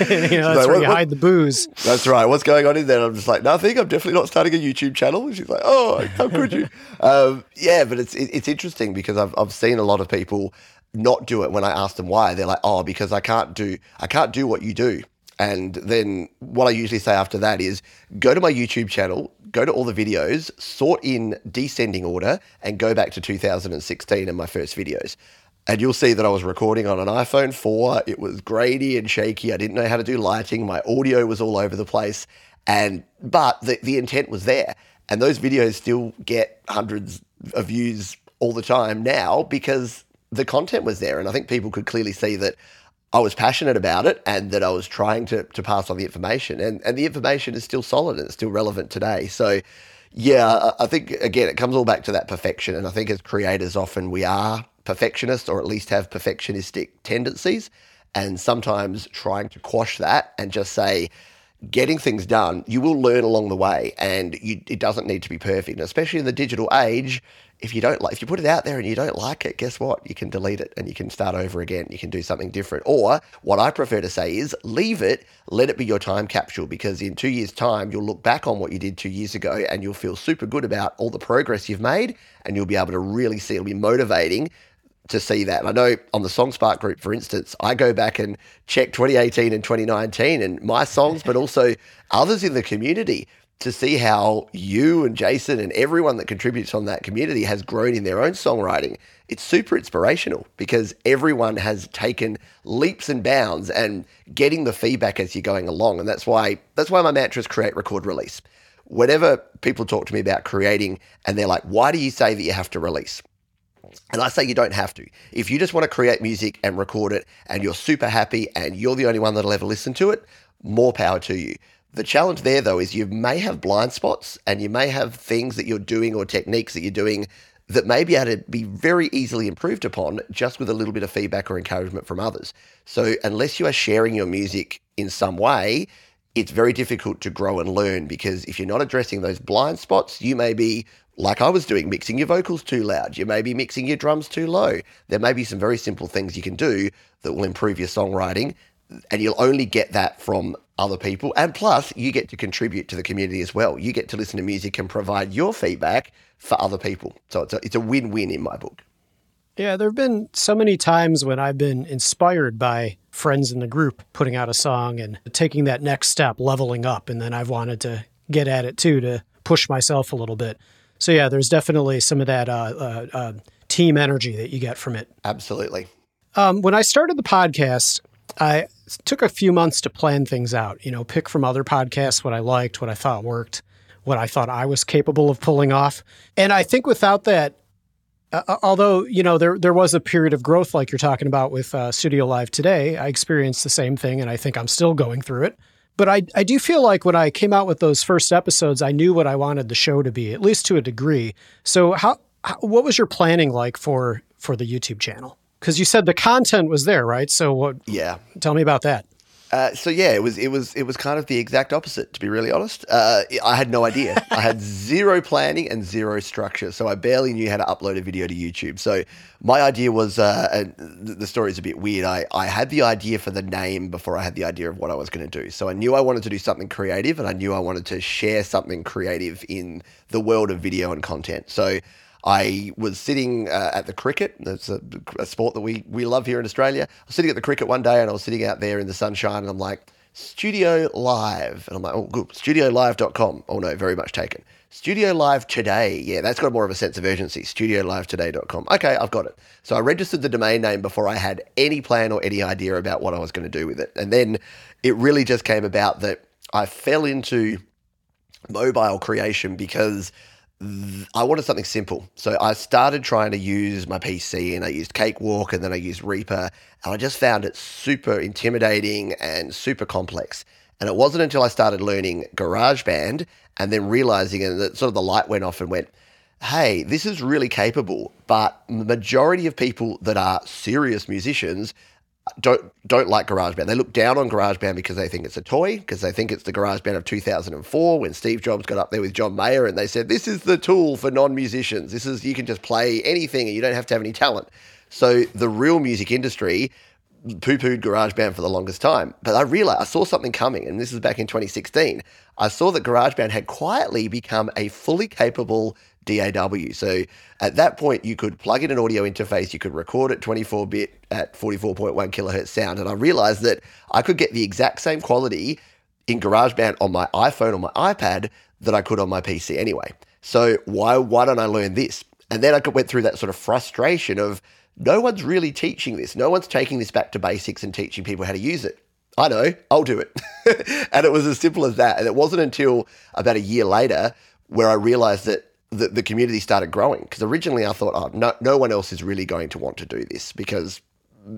You know, that's like, where what, you what? hide the booze. That's right. What's going on in there? And I'm just like, nothing. I'm definitely not starting a YouTube channel. And she's like, oh, how could you? um, yeah, but it's it, it's interesting because I've I've seen a lot of people not do it when I ask them why. They're like, oh, because I can't do I can't do what you do. And then what I usually say after that is go to my YouTube channel, go to all the videos, sort in descending order, and go back to two thousand sixteen and my first videos. And you'll see that I was recording on an iPhone four. It was grainy and shaky. I didn't know how to do lighting. My audio was all over the place. And but the, the intent was there. And those videos still get hundreds of views all the time now because the content was there. And I think people could clearly see that I was passionate about it and that I was trying to to pass on the information. And, and the information is still solid and it's still relevant today. So, yeah, I think, again, it comes all back to that perfection. And I think as creators often we are perfectionists or at least have perfectionistic tendencies. And sometimes trying to quash that and just say, getting things done, you will learn along the way and you, it doesn't need to be perfect. And especially in the digital age, if you don't like, if you put it out there and you don't like it, guess what? You can delete it and you can start over again. You can do something different. Or what I prefer to say is leave it, let it be your time capsule, because in two years' time, you'll look back on what you did two years ago and you'll feel super good about all the progress you've made and you'll be able to really see, it'll be motivating to see that. And I know on the SongSpark group, for instance, I go back and check twenty eighteen and twenty nineteen and my songs, but also others in the community, to see how you and Jason and everyone that contributes on that community has grown in their own songwriting. It's super inspirational because everyone has taken leaps and bounds and getting the feedback as you're going along. And that's why that's why my mantra is create, record, release. Whenever people talk to me about creating and they're like, why do you say that you have to release? And I say you don't have to. If you just want to create music and record it and you're super happy and you're the only one that'll ever listen to it, more power to you. The challenge there, though, is you may have blind spots and you may have things that you're doing or techniques that you're doing that may be able to be very easily improved upon just with a little bit of feedback or encouragement from others. So unless you are sharing your music in some way, it's very difficult to grow and learn because if you're not addressing those blind spots, you may be, like I was doing, mixing your vocals too loud. You may be mixing your drums too low. There may be some very simple things you can do that will improve your songwriting, and you'll only get that from other people. And plus, you get to contribute to the community as well. You get to listen to music and provide your feedback for other people. So it's a, it's a win-win in my book. Yeah, there have been so many times when I've been inspired by friends in the group putting out a song and taking that next step, leveling up, and then I've wanted to get at it too, to push myself a little bit. So yeah, there's definitely some of that uh, uh, uh, team energy that you get from it. Absolutely. Um, when I started the podcast, I took a few months to plan things out, you know, pick from other podcasts what I liked, what I thought worked, what I thought I was capable of pulling off. And I think without that, Uh, although, you know, there there was a period of growth like you're talking about with uh, Studio Live Today. I experienced the same thing, and I think I'm still going through it. But I, I do feel like when I came out with those first episodes, I knew what I wanted the show to be, at least to a degree. So how, how what was your planning like for, for the YouTube channel? Because you said the content was there, right? So what? Yeah. Tell me about that. Uh, so yeah, it was it was it was kind of the exact opposite, to be really honest. Uh, I had no idea. I had zero planning and zero structure, so I barely knew how to upload a video to YouTube. So my idea was, uh, and the story is a bit weird. I, I had the idea for the name before I had the idea of what I was going to do. So I knew I wanted to do something creative, and I knew I wanted to share something creative in the world of video and content. So I was sitting uh, at the cricket. That's a, a sport that we, we love here in Australia. I was sitting at the cricket one day and I was sitting out there in the sunshine and I'm like, Studio Live. And I'm like, oh, good, studio live dot com. Oh, no, very much taken. Studio Live Today. Yeah, that's got more of a sense of urgency. studio live today dot com. Okay, I've got it. So I registered the domain name before I had any plan or any idea about what I was going to do with it. And then it really just came about that I fell into mobile creation because I wanted something simple. So I started trying to use my P C and I used Cakewalk and then I used Reaper and I just found it super intimidating and super complex. And it wasn't until I started learning GarageBand and then realizing and that sort of the light went off and went, hey, this is really capable, but the majority of people that are serious musicians don't don't like GarageBand. They look down on GarageBand because they think it's a toy, because they think it's the GarageBand of two thousand four when Steve Jobs got up there with John Mayer and they said, this is the tool for non-musicians. This is, you can just play anything and you don't have to have any talent. So the real music industry poo-pooed GarageBand for the longest time. But I realized, I saw something coming, and this is back in twenty sixteen. I saw that GarageBand had quietly become a fully capable D A W. So at that point, you could plug in an audio interface, you could record at twenty-four bit at forty-four point one kilohertz sound. And I realized that I could get the exact same quality in GarageBand on my iPhone or my iPad that I could on my P C anyway. So why why don't I learn this? And then I went through that sort of frustration of no one's really teaching this. No one's taking this back to basics and teaching people how to use it. I know, I'll do it. And it was as simple as that. And it wasn't until about a year later where I realized that the, the community started growing. Because originally I thought, oh, no, no one else is really going to want to do this because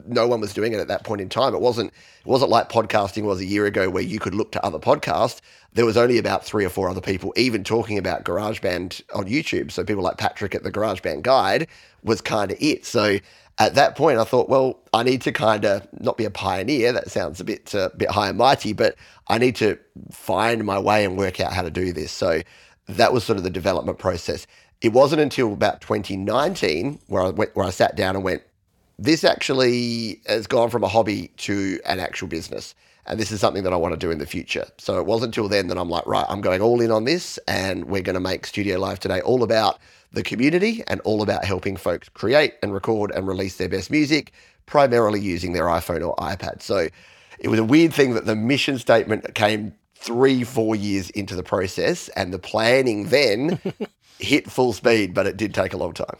no one was doing it at that point in time. It wasn't it wasn't like podcasting was a year ago where you could look to other podcasts. There was only about three or four other people even talking about GarageBand on YouTube. So people like Patrick at the GarageBand Guide was kind of it. So at that point, I thought, well, I need to kind of not be a pioneer. That sounds a bit, uh, bit high and mighty, but I need to find my way and work out how to do this. So that was sort of the development process. It wasn't until about twenty nineteen where I went, where I sat down and went, this actually has gone from a hobby to an actual business, and this is something that I want to do in the future. So it wasn't until then that I'm like, right, I'm going all in on this, and we're going to make Studio Live Today all about the community and all about helping folks create and record and release their best music, primarily using their iPhone or iPad. So it was a weird thing that the mission statement came three, four years into the process, and the planning then hit full speed, but it did take a long time.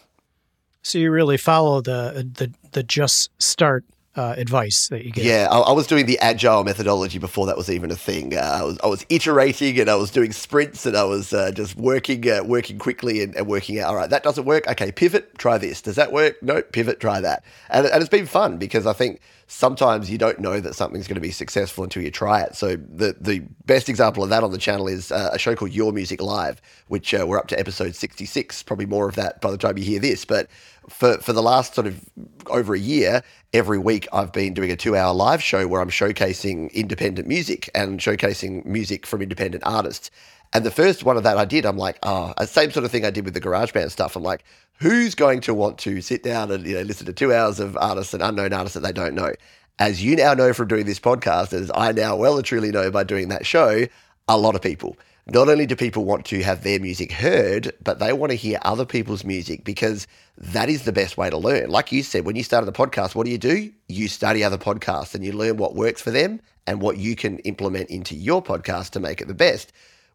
So you really follow the the, the just start uh, advice that you get. Yeah, I, I was doing the agile methodology before that was even a thing. Uh, I was I was iterating and I was doing sprints and I was uh, just working uh, working quickly and, and working out, all right, that doesn't work. Okay, pivot, try this. Does that work? No, pivot, try that. And, and it's been fun because I think sometimes you don't know that something's going to be successful until you try it. So the, the best example of that on the channel is uh, a show called Your Music Live, which uh, we're up to episode sixty-six, probably more of that by the time you hear this, but For for the last sort of over a year, every week I've been doing a two-hour live show where I'm showcasing independent music and showcasing music from independent artists. And the first one of that I did, I'm like, ah, oh, same sort of thing I did with the GarageBand stuff. I'm like, who's going to want to sit down and, you know, listen to two hours of artists and unknown artists that they don't know? As you now know from doing this podcast, as I now well and truly know by doing that show, a lot of people. Not only do people want to have their music heard, but they want to hear other people's music because that is the best way to learn. Like you said, when you started the podcast, what do you do? You study other podcasts and you learn what works for them and what you can implement into your podcast to make it the best.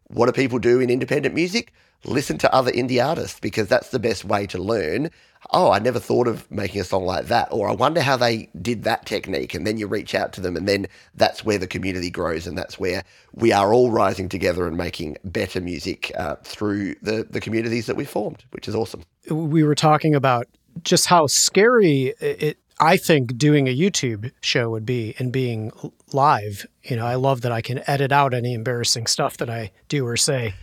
What do people do in independent music? Listen to other indie artists because that's the best way to learn. Oh, I never thought of making a song like that, or I wonder how they did that technique. And then you reach out to them, and then that's where the community grows, and that's where we are all rising together and making better music uh, through the, the communities that we formed, which is awesome. We were talking about just how scary it, I think doing a YouTube show would be and being live. You know, I love that I can edit out any embarrassing stuff that I do or say.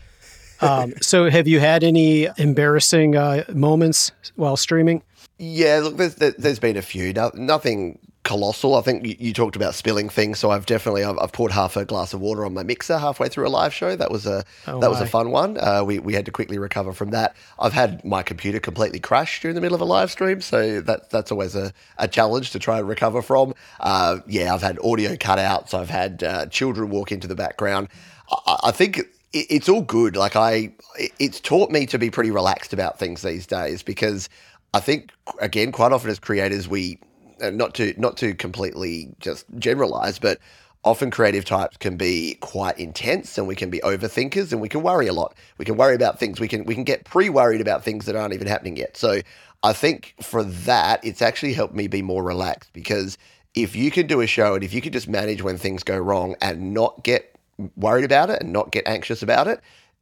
Um, so have you had any embarrassing uh, moments while streaming? Yeah, look, there's, there's been a few. No, nothing colossal. I think you, you talked about spilling things, so I've definitely I've, I've poured half a glass of water on my mixer halfway through a live show. That was a oh, that was my. a fun one. Uh, we we had to quickly recover from that. I've had my computer completely crash during the middle of a live stream, so that that's always a, a challenge to try and recover from. Uh, yeah, I've had audio cutouts. I've had uh, children walk into the background. I, I think. It's all good. Like I, it's taught me to be pretty relaxed about things these days because I think, again, quite often as creators, we not to not to completely just generalize, but often creative types can be quite intense, and we can be overthinkers, and we can worry a lot. We can worry about things. We can we can get pre-worried about things that aren't even happening yet. So I think for that, it's actually helped me be more relaxed because if you can do a show and if you can just manage when things go wrong and not get worried about it and not get anxious about it,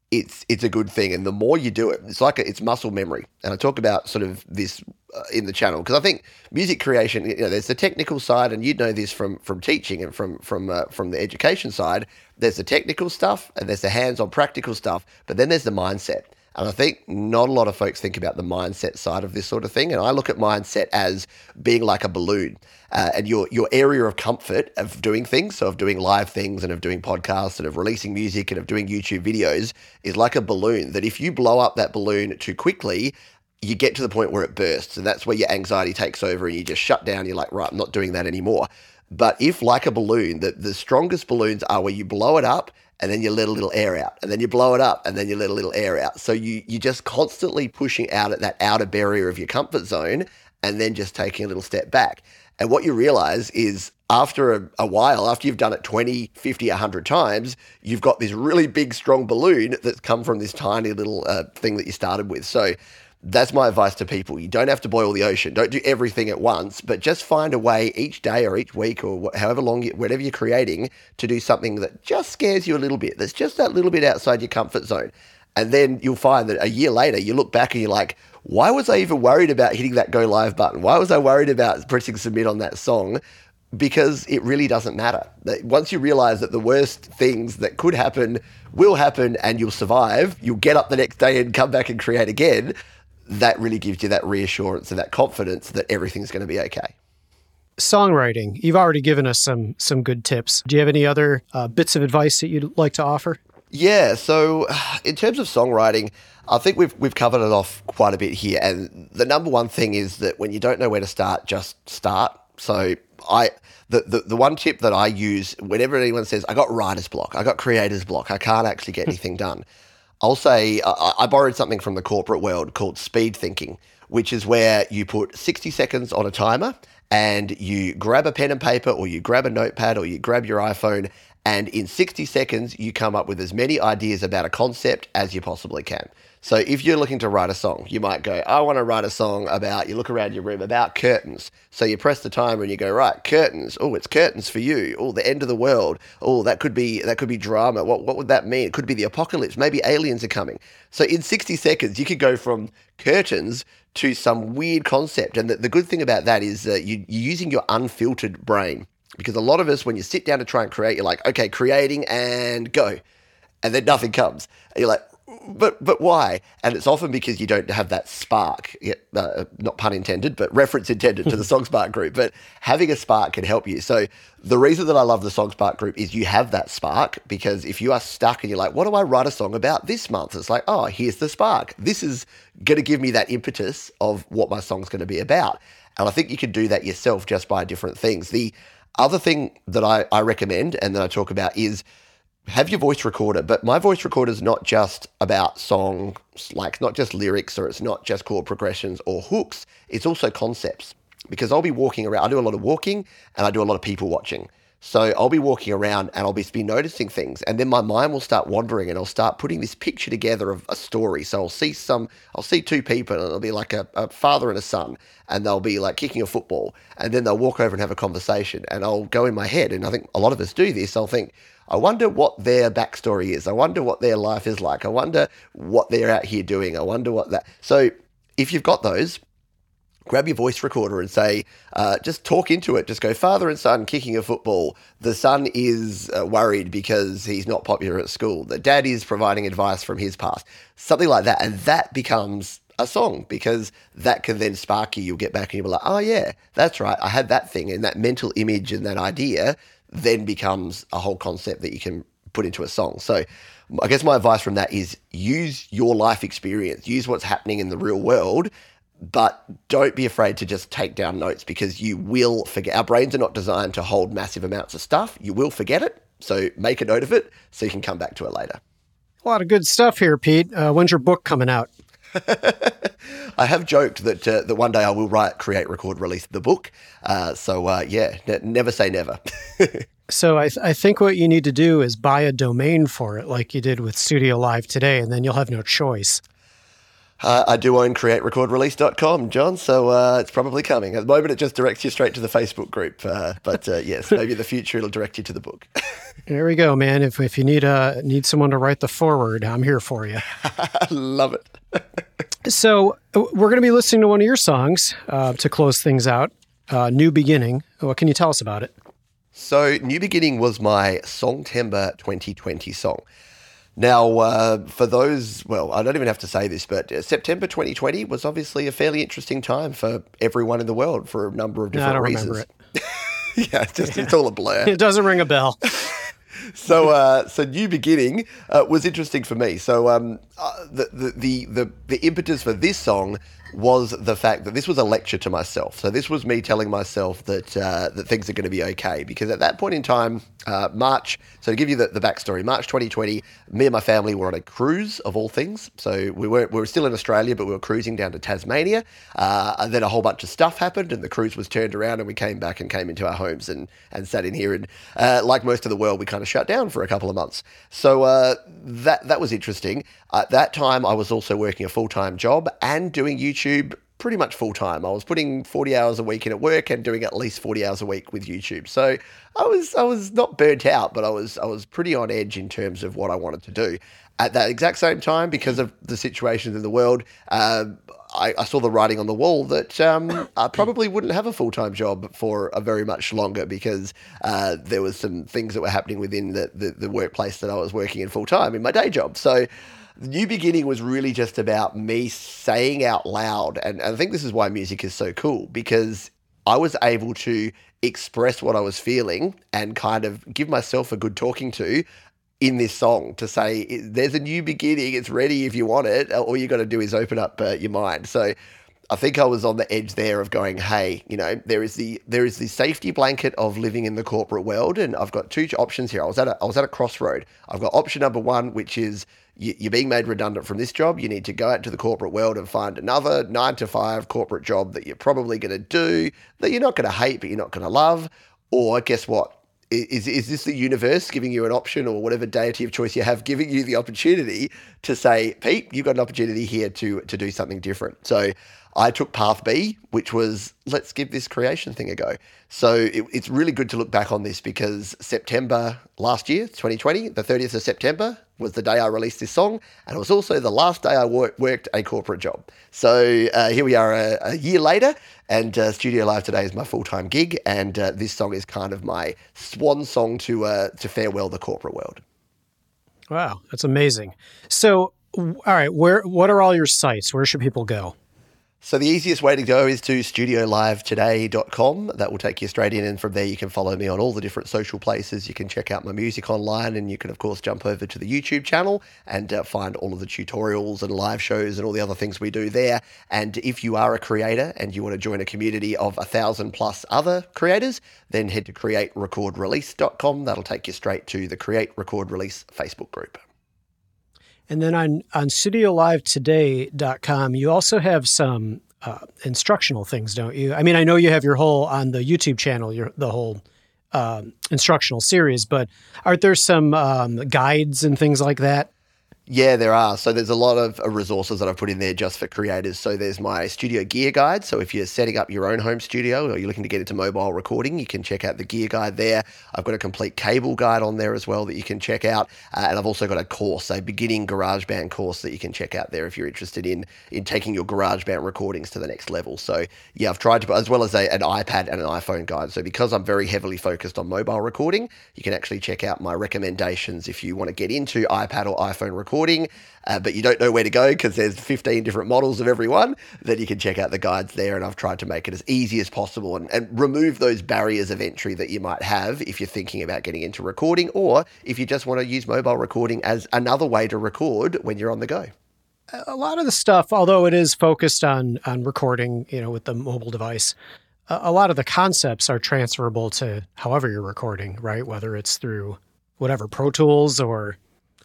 it's it's a good thing. And the more you do it, it's like a, it's muscle memory. And I talk about sort of this uh, in the channel because I think music creation, you know, there's the technical side, and you'd know this from from teaching and from from uh, from the education side. There's the technical stuff and there's the hands-on practical stuff, but then there's the mindset. And I think not a lot of folks think about the mindset side of this sort of thing. And I look at mindset as being like a balloon uh, and your your area of comfort of doing things, so of doing live things and of doing podcasts and of releasing music and of doing YouTube videos is like a balloon that if you blow up that balloon too quickly, you get to the point where it bursts, and that's where your anxiety takes over and you just shut down. You're like, right, I'm not doing that anymore. But if, like a balloon, the, the strongest balloons are where you blow it up and then you let a little air out, and then you blow it up and then you let a little air out. So you, you're just constantly pushing out at that outer barrier of your comfort zone and then just taking a little step back. And what you realize is after a, a while, after you've done it twenty, fifty, one hundred times, you've got this really big, strong balloon that's come from this tiny little uh, thing that you started with. So that's my advice to people. You don't have to boil the ocean. Don't do everything at once, but just find a way each day or each week or wh- however long, you, whatever you're creating, to do something that just scares you a little bit. That's just that little bit outside your comfort zone. And then you'll find that a year later, you look back and you're like, why was I even worried about hitting that go live button? Why was I worried about pressing submit on that song? Because it really doesn't matter. Once you realize that the worst things that could happen will happen and you'll survive, you'll get up the next day and come back and create again. That really gives you that reassurance and that confidence that everything's going to be okay. Songwriting, you've already given us some some good tips. Do you have any other uh, bits of advice that you'd like to offer? Yeah, so in terms of songwriting, I think we've we've covered it off quite a bit here. And the number one thing is that when you don't know where to start, just start. So I the, the, the one tip that I use whenever anyone says, I got writer's block, I got creator's block, I can't actually get anything done. I'll say I, I borrowed something from the corporate world called speed thinking, which is where you put sixty seconds on a timer and you grab a pen and paper, or you grab a notepad, or you grab your iPhone, and in sixty seconds, you come up with as many ideas about a concept as you possibly can. So if you're looking to write a song, you might go, I want to write a song about, you look around your room, about curtains. So you press the timer and you go, right, curtains. Oh, it's curtains for you. Oh, the end of the world. Oh, that could be that could be drama. What what would that mean? It could be the apocalypse. Maybe aliens are coming. So in sixty seconds, you could go from curtains to some weird concept. And the, the good thing about that is uh, you, you're using your unfiltered brain. Because a lot of us, when you sit down to try and create, you're like, okay, creating and go. And then nothing comes. And you're like, but but why? And it's often because you don't have that spark, uh, not pun intended, but reference intended to the SongSpark group. But having a spark can help you. So the reason that I love the SongSpark group is you have that spark, because if you are stuck and you're like, what do I write a song about this month? It's like, oh, here's the spark. This is going to give me that impetus of what my song's going to be about. And I think you can do that yourself just by different things. The other thing that I, I recommend and that I talk about is have your voice recorder. But my voice recorder is not just about songs, like not just lyrics, or it's not just chord progressions or hooks. It's also concepts, because I'll be walking around. I do a lot of walking and I do a lot of people watching. So I'll be walking around and I'll be, be noticing things, and then my mind will start wandering and I'll start putting this picture together of a story. So I'll see some, I'll see two people, and it'll be like a, a father and a son, and they'll be like kicking a football, and then they'll walk over and have a conversation, and I'll go in my head, and I think a lot of us do this. I'll think, I wonder what their backstory is. I wonder what their life is like. I wonder what they're out here doing. I wonder what that. So if you've got those, grab your voice recorder and say, uh, just talk into it. Just go, father and son kicking a football. The son is uh, worried because he's not popular at school. The dad is providing advice from his past. Something like that. And that becomes a song, because that can then spark you. You'll get back and you'll be like, oh yeah, that's right. I had that thing. And that mental image and that idea then becomes a whole concept that you can put into a song. So I guess my advice from that is use your life experience. Use what's happening in the real world. But don't be afraid to just take down notes, because you will forget. Our brains are not designed to hold massive amounts of stuff. You will forget it. So make a note of it so you can come back to it later. A lot of good stuff here, Pete. Uh, when's your book coming out? I have joked that uh, that one day I will write, create, record, release the book. Uh, so uh, yeah, ne- never say never. So I, th- I think what you need to do is buy a domain for it, like you did with Studio Live Today, and then you'll have no choice. Uh, I do own create record release dot com, John, so uh, it's probably coming. At the moment, it just directs you straight to the Facebook group. Uh, but uh, yes, maybe in the future, it'll direct you to the book. There we go, man. If if you need uh, need someone to write the foreword, I'm here for you. Love it. So we're going to be listening to one of your songs uh, to close things out, uh, New Beginning. What can you tell us about it? So New Beginning was my Songtember twenty twenty song. Now, uh, for those, well, I don't even have to say this, but uh, September twenty twenty was obviously a fairly interesting time for everyone in the world for a number of different no, I don't reasons. Remember it. yeah, it's just yeah. It's all a blur. It doesn't ring a bell. so, uh, so New Beginning uh, was interesting for me. So, um, uh, the, the the the the impetus for this song was the fact that this was a lecture to myself. So this was me telling myself that uh, that things are going to be okay, because at that point in time, uh, March, so to give you the, the backstory, March twenty twenty, me and my family were on a cruise of all things. So we were, we were still in Australia, but we were cruising down to Tasmania. Uh, and then a whole bunch of stuff happened and the cruise was turned around and we came back and came into our homes and, and sat in here. And uh, like most of the world, we kind of shut down for a couple of months. So uh, that, that was interesting. At that time, I was also working a full-time job and doing YouTube pretty much full-time. I was putting forty hours a week in at work and doing at least forty hours a week with YouTube. So I was I was not burnt out, but I was I was pretty on edge in terms of what I wanted to do. At that exact same time, because of the situations in the world, uh, I, I saw the writing on the wall that um, I probably wouldn't have a full-time job for a very much longer, because uh, there was some things that were happening within the, the, the workplace that I was working in full-time in my day job. So the new beginning was really just about me saying out loud, and, and I think this is why music is so cool, because I was able to express what I was feeling and kind of give myself a good talking to in this song to say, there's a new beginning, it's ready if you want it, all you got to do is open up uh, your mind. So I think I was on the edge there of going, hey, you know, there is the there is the safety blanket of living in the corporate world, and I've got two options here. I was at a I was at a crossroad. I've got option number one, which is you, you're being made redundant from this job. You need to go out to the corporate world and find another nine to five corporate job that you're probably going to do that you're not going to hate, but you're not going to love. Or guess what? Is is this the universe giving you an option, or whatever deity of choice you have, giving you the opportunity to say, Pete, you've got an opportunity here to to do something different. So I took path B, which was, let's give this creation thing a go. So it, it's really good to look back on this, because September last year, twenty twenty, the thirtieth of September was the day I released this song, and it was also the last day I wor- worked a corporate job. So uh, here we are a, a year later, and uh, Studio Live Today is my full-time gig, and uh, this song is kind of my swan song to uh, to farewell the corporate world. Wow, that's amazing. So, all right, where what are all your sites? Where should people go? So the easiest way to go is to studio live today dot com. That will take you straight in, and from there you can follow me on all the different social places. You can check out my music online, and you can, of course, jump over to the YouTube channel and uh, find all of the tutorials and live shows and all the other things we do there. And if you are a creator and you want to join a community of a thousand plus other creators, then head to create record release dot com. That'll take you straight to the Create Record Release Facebook group. And then on, on studio live today dot com, you also have some uh, instructional things, don't you? I mean, I know you have your whole, on the YouTube channel, your the whole um, instructional series, but aren't there some um, guides and things like that? Yeah, there are. So there's a lot of resources that I've put in there just for creators. So there's my studio gear guide. So if you're setting up your own home studio or you're looking to get into mobile recording, you can check out the gear guide there. I've got a complete cable guide on there as well that you can check out. Uh, and I've also got a course, a beginning GarageBand course that you can check out there if you're interested in in taking your GarageBand recordings to the next level. So yeah, I've tried to put, as well as a, an iPad and an iPhone guide. So because I'm very heavily focused on mobile recording, you can actually check out my recommendations if you want to get into iPad or iPhone recording. Recording, uh, but you don't know where to go because there's fifteen different models of every one, then you can check out the guides there. And I've tried to make it as easy as possible and, and remove those barriers of entry that you might have if you're thinking about getting into recording, or if you just want to use mobile recording as another way to record when you're on the go. A lot of the stuff, although it is focused on on recording, you know, with the mobile device, a, a lot of the concepts are transferable to however you're recording, right? Whether it's through whatever, Pro Tools or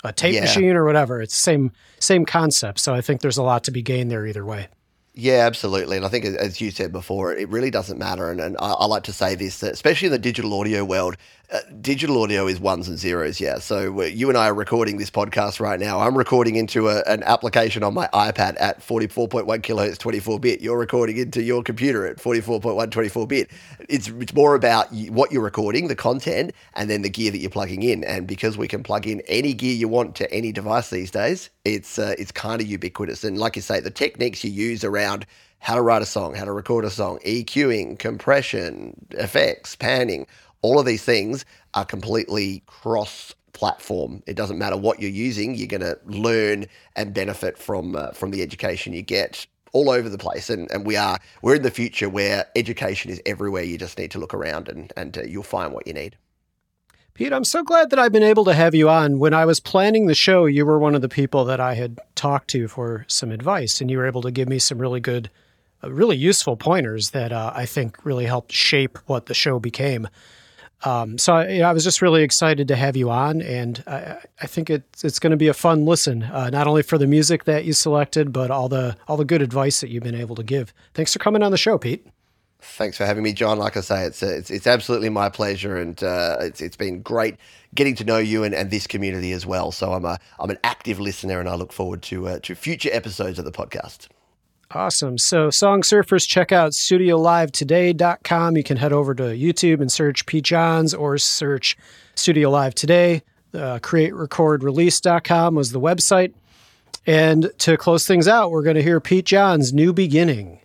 a tape yeah. machine or whatever. It's the same, same concept. So I think there's a lot to be gained there either way. Yeah, absolutely. And I think, as you said before, it really doesn't matter. And, and I, I like to say this, that especially in the digital audio world, uh, digital audio is ones and zeros, yeah. So you and I are recording this podcast right now. I'm recording into a, an application on my iPad at forty-four point one kilohertz, twenty-four bit. You're recording into your computer at forty-four point one, twenty-four bit. It's, it's more about what you're recording, the content, and then the gear that you're plugging in. And because we can plug in any gear you want to any device these days, it's uh, it's kind of ubiquitous. And like you say, the techniques you use around how to write a song, how to record a song, EQing, compression, effects, panning, all of these things are completely cross-platform. It doesn't matter what you're using, you're going to learn and benefit from uh, from the education you get all over the place. And, and we are, we're in the future where education is everywhere. You just need to look around and, and uh, you'll find what you need. Pete, I'm so glad that I've been able to have you on. When I was planning the show, you were one of the people that I had talked to for some advice, and you were able to give me some really good, uh, really useful pointers that uh, I think really helped shape what the show became. Um, so I, you know, I was just really excited to have you on, and I, I think it's, it's going to be a fun listen, uh, not only for the music that you selected, but all the all the good advice that you've been able to give. Thanks for coming on the show, Pete. Thanks for having me, John. Like I say, it's it's, it's absolutely my pleasure, and uh, it's it's been great getting to know you and, and this community as well. So I'm a I'm an active listener, and I look forward to uh, to future episodes of the podcast. Awesome. So, Song Surfers, check out studio live today dot com. You can head over to YouTube and search Pete Johns or search Studio Live Today. Uh, create record release dot com was the website. And to close things out, we're going to hear Pete Johns' New Beginning.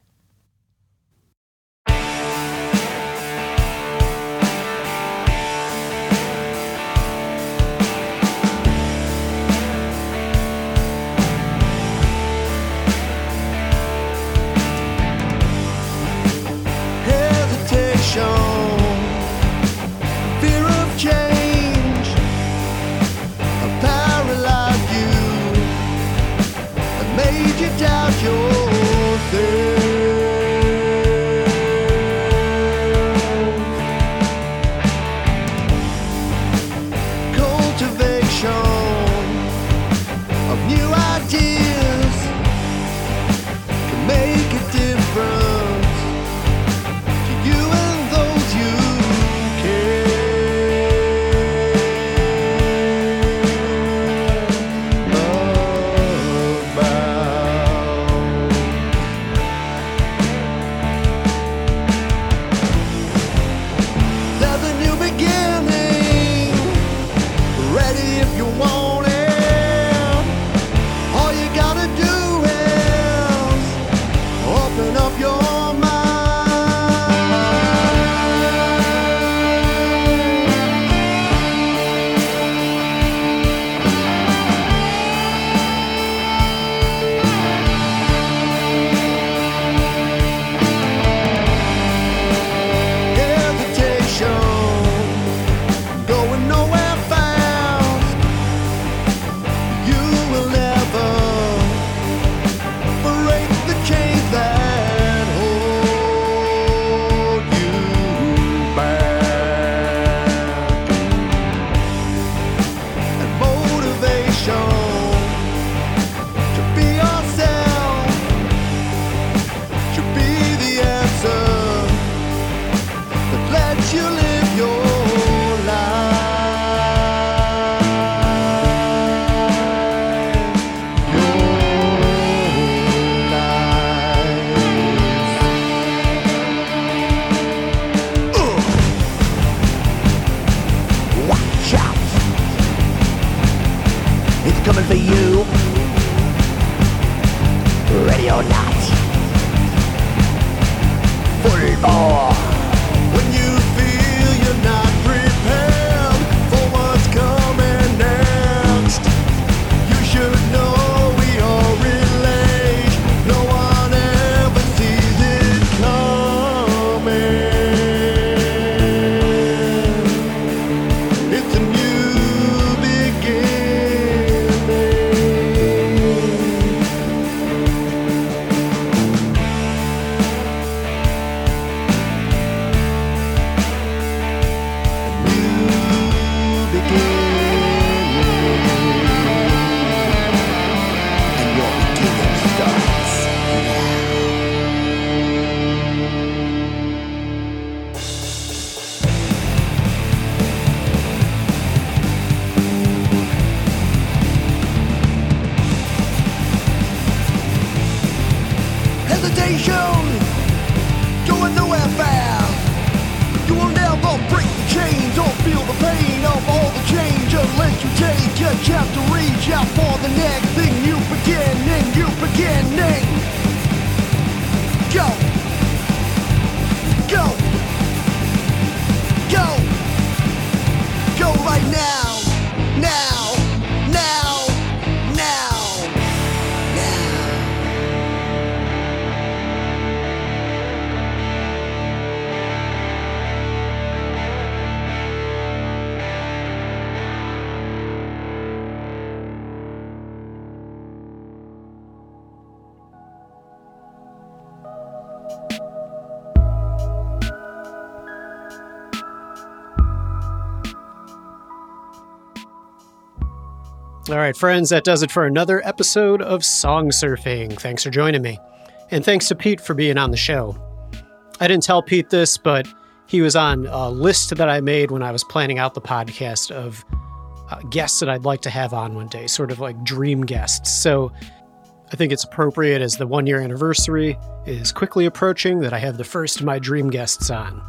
All right, friends, that does it for another episode of Song Surfing. Thanks for joining me. And thanks to Pete for being on the show. I didn't tell Pete this, but he was on a list that I made when I was planning out the podcast of uh, guests that I'd like to have on one day, sort of like dream guests. So I think it's appropriate, as the one-year anniversary is quickly approaching, that I have the first of my dream guests on.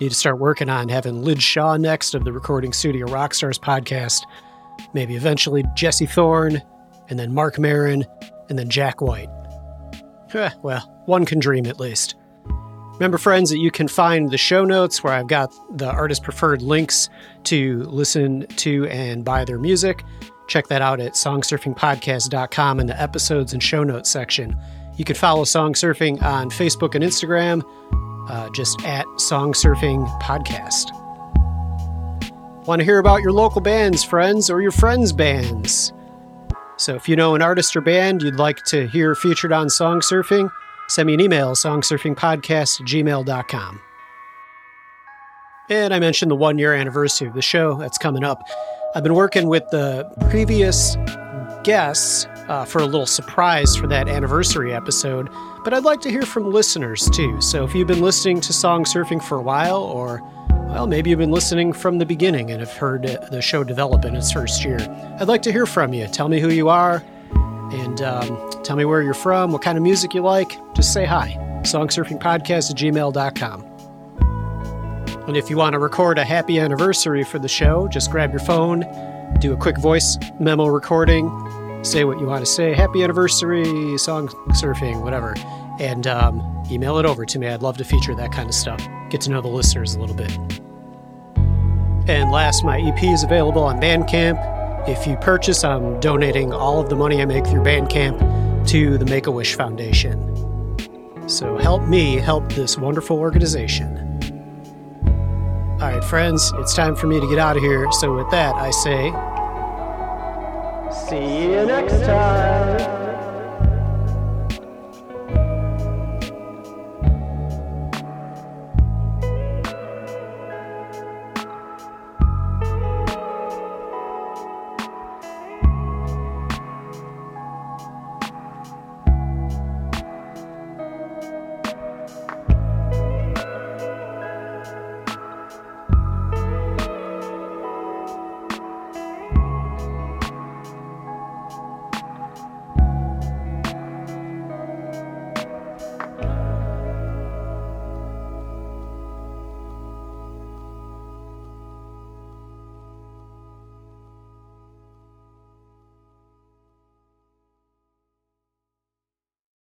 Need to start working on having Lid Shaw next of the Recording Studio Rockstars podcast, maybe eventually Jesse Thorne, and then Mark Maron, and then Jack White. Well, one can dream at least. Remember, friends, that you can find the show notes where I've got the artist-preferred links to listen to and buy their music. Check that out at song surfing podcast dot com in the episodes and show notes section. You can follow Song Surfing on Facebook and Instagram, uh, just at Song Surfing Podcast. Want to hear about your local bands, friends, or your friends' bands? So if you know an artist or band you'd like to hear featured on Song Surfing, send me an email, song surfing podcast at gmail dot com. And I mentioned the one-year anniversary of the show that's coming up. I've been working with the previous guests uh, for a little surprise for that anniversary episode, but I'd like to hear from listeners too. So if you've been listening to Song Surfing for a while, or, well, maybe you've been listening from the beginning and have heard the show develop in its first year, I'd like to hear from you. Tell me who you are, and um, tell me where you're from, what kind of music you like. Just say hi. song surfing podcast at gmail dot com. And if you want to record a happy anniversary for the show, just grab your phone, do a quick voice memo recording, say what you want to say, happy anniversary, Song Surfing, whatever, and um, email it over to me. I'd love to feature that kind of stuff. Get to know the listeners a little bit. And last, my E P is available on Bandcamp. If you purchase, I'm donating all of the money I make through Bandcamp to the Make-A-Wish Foundation. So help me help this wonderful organization. All right, friends, it's time for me to get out of here. So with that, I say, see you next time.